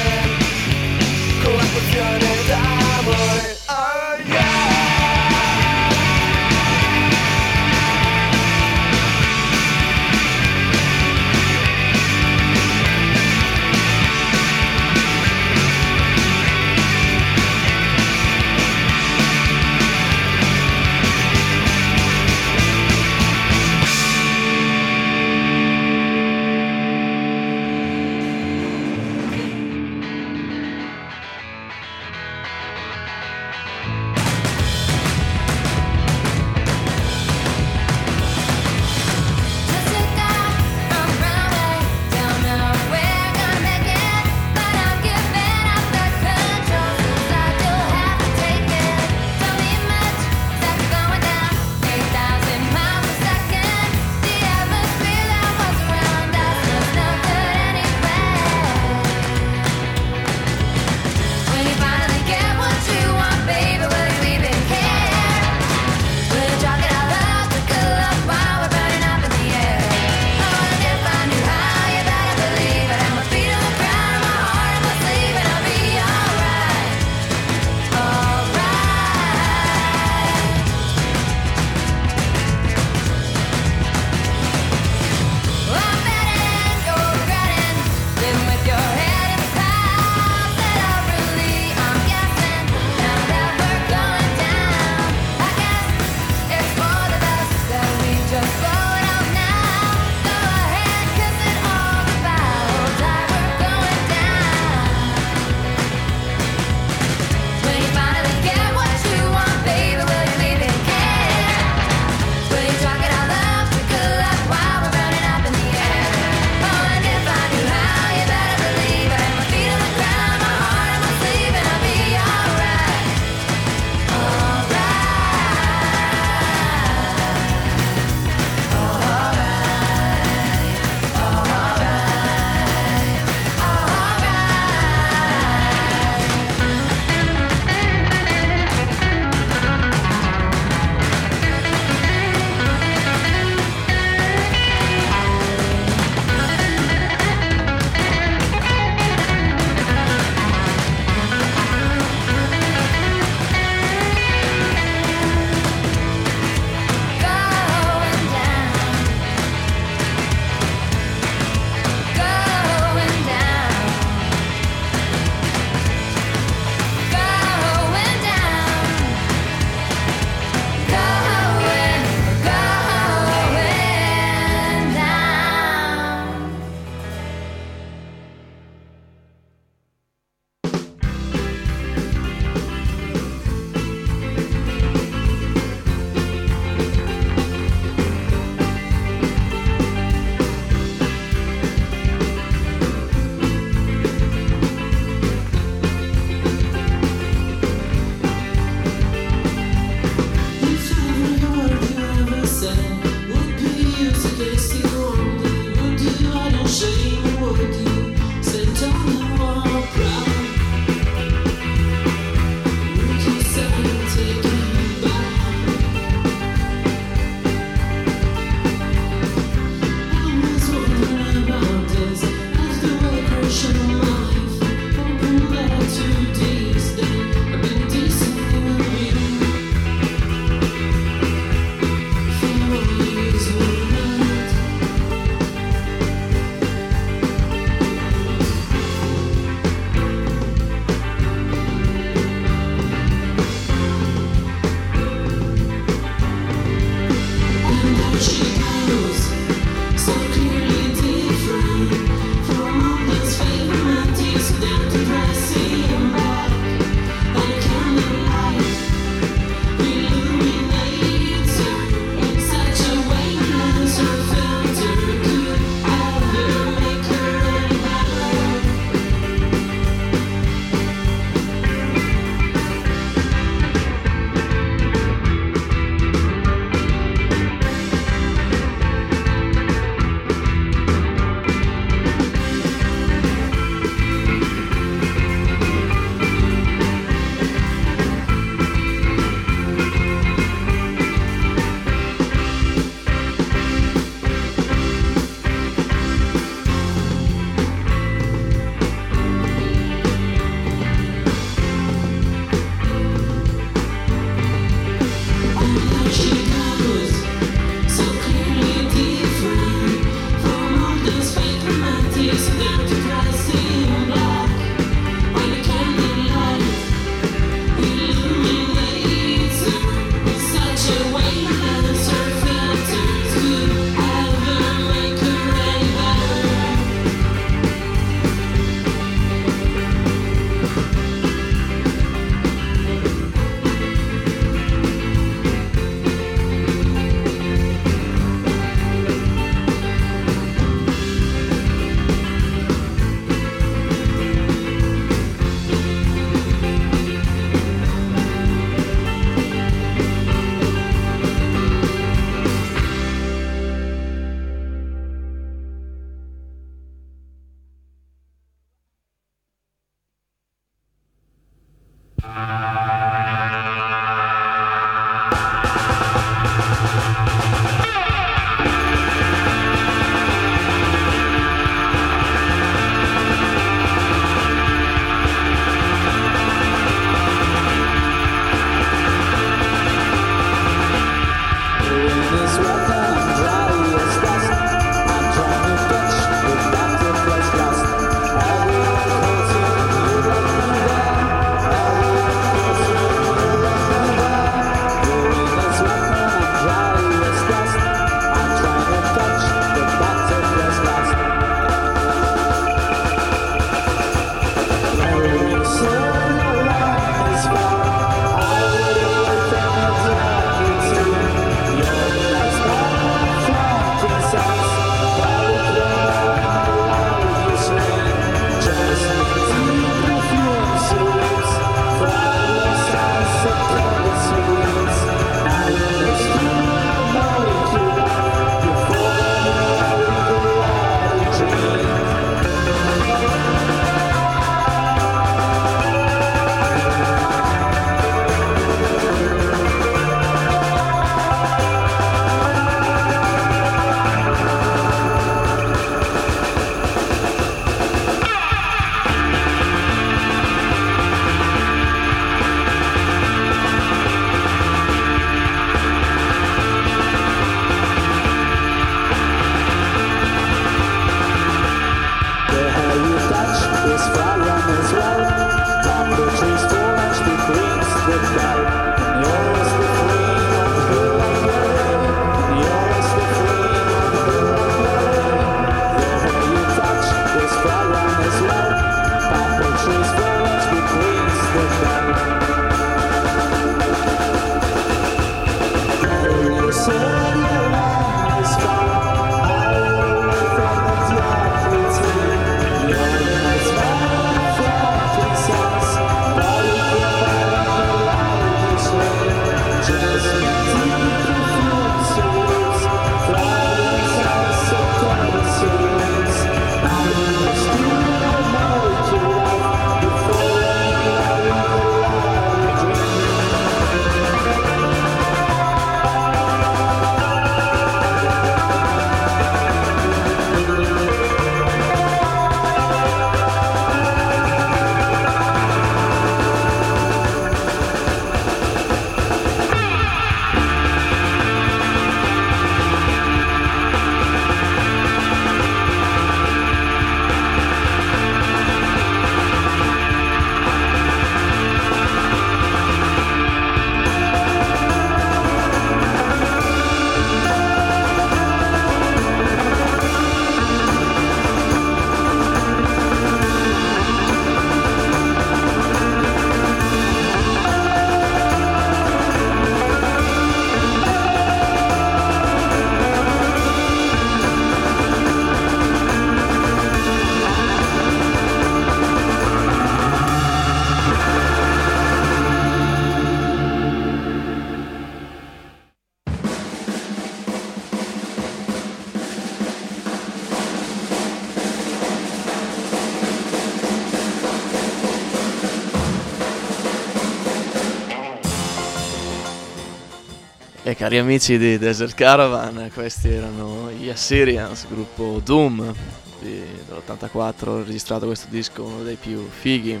Cari amici di Desert Caravan, questi erano gli Assyrians, gruppo Doom dell'84, ho registrato questo disco, uno dei più fighi,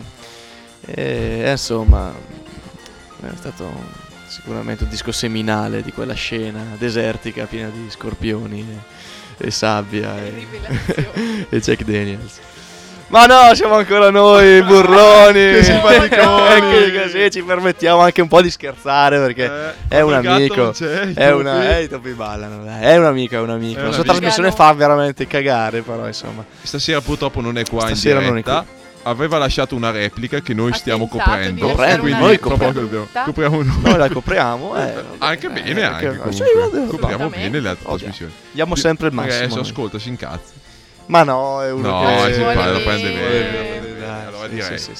e insomma è stato sicuramente un disco seminale di quella scena desertica piena di scorpioni e sabbia e Jack Daniels. Ma no, siamo ancora noi, burloni, che simpaticoni, così ci permettiamo anche un po' di scherzare, perché è un amico, i topi ballano, è un amico, la sua trasmissione fa veramente cagare, però insomma. Stasera purtroppo non è qua in diretta, aveva lasciato una replica che noi stiamo coprendo, quindi noi copriamo noi. Noi la copriamo, anche bene, anche comunque, copriamo bene le altre trasmissioni. Diamo sempre il massimo. Adesso ascolta, si incazza. Ma no, è uno che lo prende bene. Allora direi. Sì.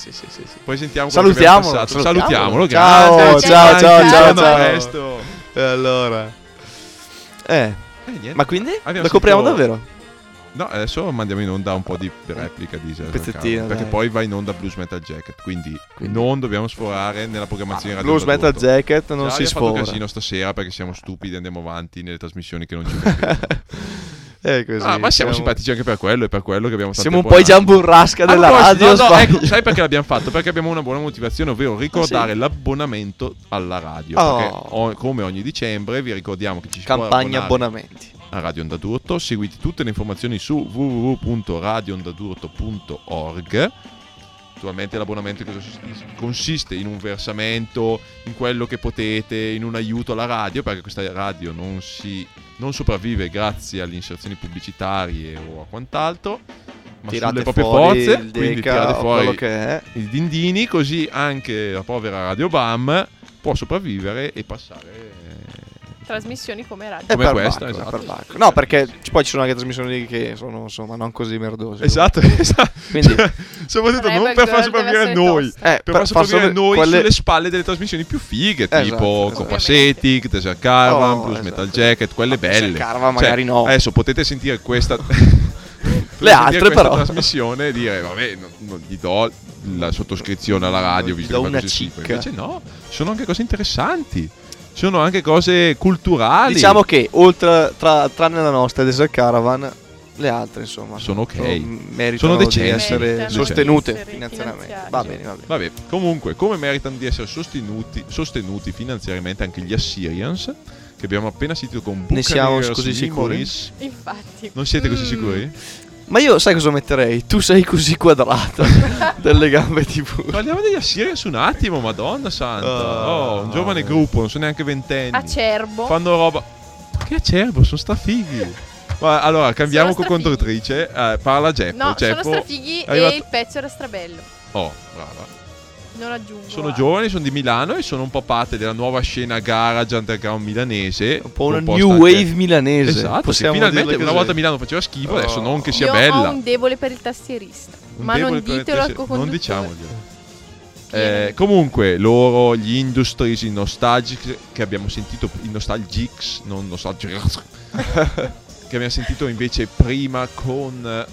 Poi sentiamo quello che abbiamo passato. Salutiamolo. Ciao. A presto. Allora. Niente. Ma quindi abbiamo lo copriamo davvero? No, adesso mandiamo in onda un po' di replica di Pezzettino, perché poi va in onda Blues Metal Jacket, quindi non dobbiamo sforare nella programmazione Radio Blues Metal Jacket non si sfora. Abbiamo fatto casino stasera perché siamo stupidi e andiamo avanti nelle trasmissioni che non ci piacciono. Così, ma siamo simpatici anche per quello, e per quello che abbiamo fatto. Siamo un po' i Giamburrasca della radio. No, ecco, sai perché l'abbiamo fatto? Perché abbiamo una buona motivazione, ovvero ricordare l'abbonamento alla radio. Perché come ogni dicembre vi ricordiamo che ci si campagna abbonamenti a Radio Andadurto. Seguite tutte le informazioni su www.radioandadurto.org. Naturalmente l'abbonamento consiste in un versamento, in quello che potete, in un aiuto alla radio, perché questa radio non sopravvive grazie alle inserzioni pubblicitarie o a quant'altro, ma tirate sulle proprie forze, quindi tirate fuori i dindini, così anche la povera Radio BAM può sopravvivere e passare... trasmissioni come radio come questa, esatto. No, perché poi ci sono anche trasmissioni che sono insomma non così merdose, esatto. Quindi cioè, soprattutto non per far sopravvivere noi per far sopravvivere noi quelle... sulle spalle delle trasmissioni più fighe, tipo Copacetic, Desert Caravan, Blues Metal Jacket, quelle belle. Caravan magari no, adesso potete sentire questa le altre però trasmissione e dire vabbè, non gli do la sottoscrizione alla radio, vi do una cicca. Invece no, sono anche cose interessanti. Sono anche cose culturali. Diciamo che oltre tranne la nostra Desert Caravan, le altre insomma sono meritano di essere sostenute finanziariamente. Va bene. Comunque, come meritano di essere sostenuti finanziariamente anche gli Assyrians, che abbiamo appena sentito con Buccaneers. Ne siamo così sicuri? Infatti. Non siete così sicuri? Ma io sai cosa metterei? Tu sei così quadrato delle gambe di burro. Parliamo degli Assyrians un attimo, madonna santa. Un giovane gruppo, non sono neanche ventenni. Acerbo. Fanno roba. Che acerbo, sono strafighi. Ma allora, cambiamo conduttrice. Parla Geppo. No, Geppo, sono strafighi e il pezzo era strabello. Oh, brava. non raggiungo. Sono giovani, sono di Milano e sono un po' parte della nuova scena garage underground milanese. Un po' una new wave milanese. Esatto, possiamo finalmente una volta Milano faceva schifo, adesso non che sia bella. Io ho un debole per il tastierista, ma non ditelo al co-conduttore. Non diciamoglielo. Comunque loro, gli Industries, i Nostalgics che abbiamo sentito, i Nostalgics, non Nostalgics che abbiamo sentito invece prima con non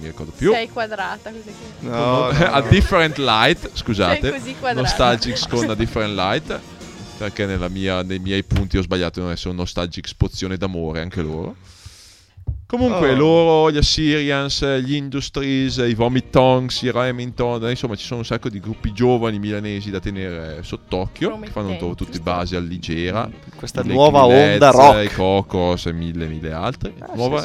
mi ricordo più. Sei quadrata così. No, no, A Different Light, scusate. Sei così quadrata. Nostalgics con A Different Light, perché nella mia, nei miei punti ho sbagliato, non è solo Nostalgics pozione d'amore anche loro. Comunque loro, gli Assyrians, gli Industries, i Vomit Tongues, i Remington, insomma ci sono un sacco di gruppi giovani milanesi da tenere sott'occhio, che fanno tutti base all'Igera, questa nuova onda rock, i Cocos e mille altri,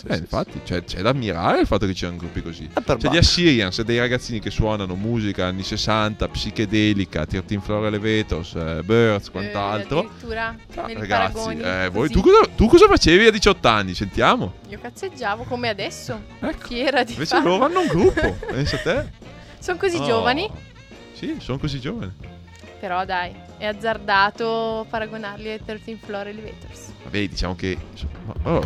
infatti c'è da ammirare il fatto che c'erano gruppi così. Gli Assyrians, dei ragazzini che suonano musica anni 60, psichedelica, Tirtin Floral Elevators, Birds, quant'altro. Addirittura nel paragoni. Voi, tu cosa facevi a 18 anni? Sentiamo. Io cazzeggiavo come adesso. Ecco. Chi era di invece fare? Loro hanno un gruppo. Pensa a te. Sono così giovani? Sì, sono così giovani. Però dai, è azzardato paragonarli ai 13 Floor Elevators. Vabbè, diciamo che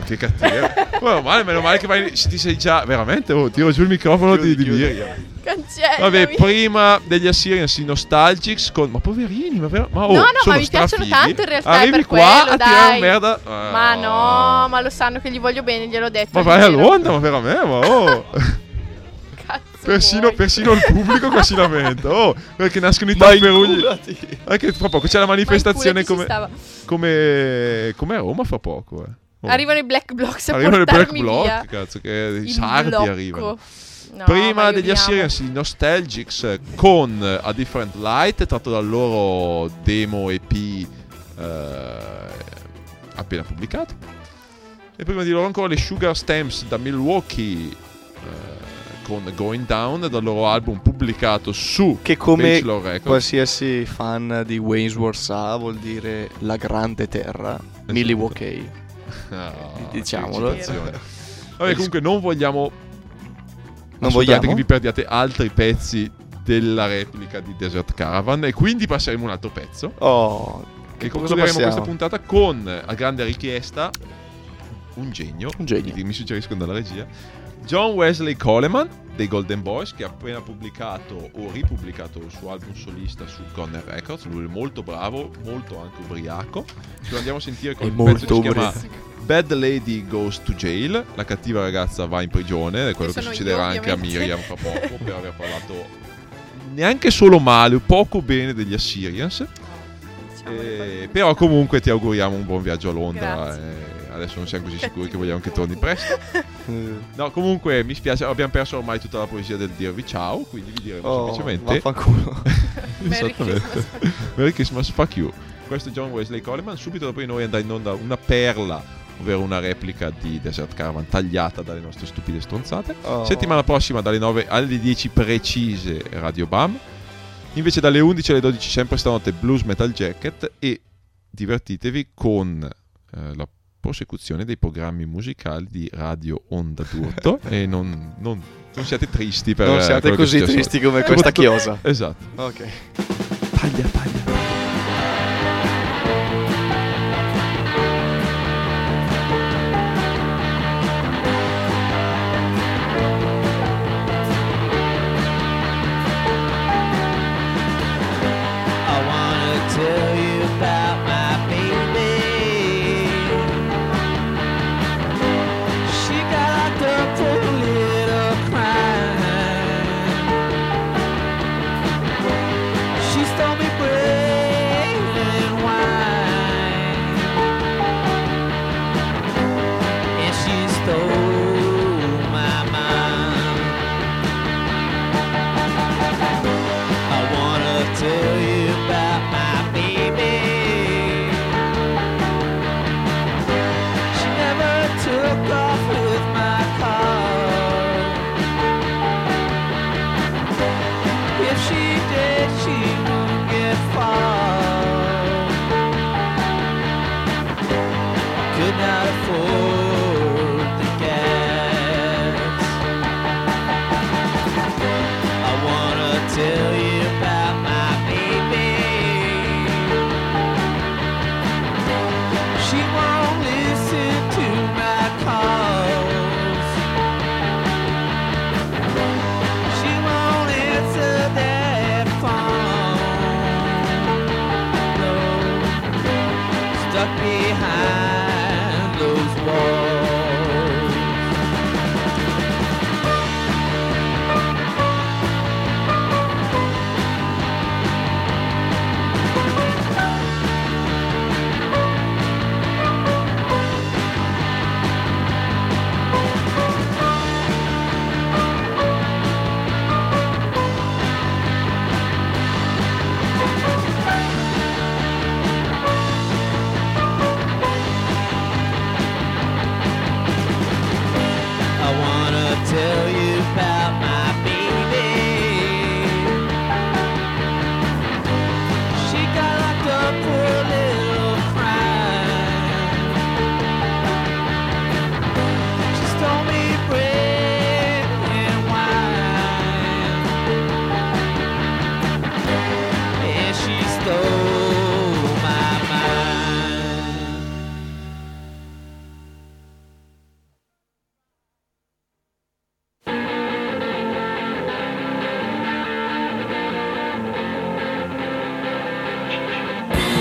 che cattivo. Meno male che vai, ti sei già veramente tiro giù il microfono di Miriam. Cancellami. Vabbè, prima degli Assyrians, i Nostalgics con... Ma poverini, ma vero? Ma sono ma mi piacciono tanto in realtà. Arrivi per qua quello, a tirare merda. Ma no, ma lo sanno che gli voglio bene, gliel'ho detto. Ma vai a Londra, ma per me, ma Persino il pubblico qua si lamenta. Perché nascono i tapperugli. Anche fra poco c'è la manifestazione come a Roma fra poco. Arrivano i Black Blocks a portarmi via. Cazzo, che i sardi blocco. Arrivano. No, prima degli Assyrians, i Nostalgics con A Different Light, tratto dal loro demo EP appena pubblicato. E prima di loro ancora le Sugar Stamps da Milwaukee con Going Down, dal loro album pubblicato su che come qualsiasi fan di Wayne's World sa vuol dire la grande terra, esatto. Milwaukee, diciamolo. Vabbè, comunque non vogliamo che vi perdiate altri pezzi della replica di Desert Caravan, e quindi passeremo un altro pezzo che concluderemo questa puntata con, a grande richiesta, un genio. Mi suggeriscono dalla regia, John Wesley Coleman dei Golden Boys, che ha appena pubblicato o ripubblicato il suo album solista su Conner Records. Lui è molto bravo, molto anche ubriaco. Ci andiamo a sentire con il pezzo che si chiama Bad Lady Goes to Jail, la cattiva ragazza va in prigione, è quello che succederà anche a Miriam fra poco per aver parlato neanche solo male, poco bene degli Assyrians. Però comunque ti auguriamo un buon viaggio a Londra. Adesso non siamo così sicuri che vogliamo che torni presto. No, comunque mi spiace, abbiamo perso ormai tutta la poesia del dirvi ciao, quindi vi diremo semplicemente vaffanculo. Esattamente. Merry Christmas, fuck you. Questo è John Wesley Coleman. Subito dopo di noi andrà in onda una perla, ovvero una replica di Desert Caravan tagliata dalle nostre stupide stronzate. Settimana prossima dalle 9 alle 10 precise Radio BAM, invece dalle 11 alle 12 sempre stanotte Blues Metal Jacket, e divertitevi con la prosecuzione dei programmi musicali di Radio Andadorto e non siate tristi per non siate così tristi come questa chiosa. Esatto. Ok. Taglia. Tell you behind.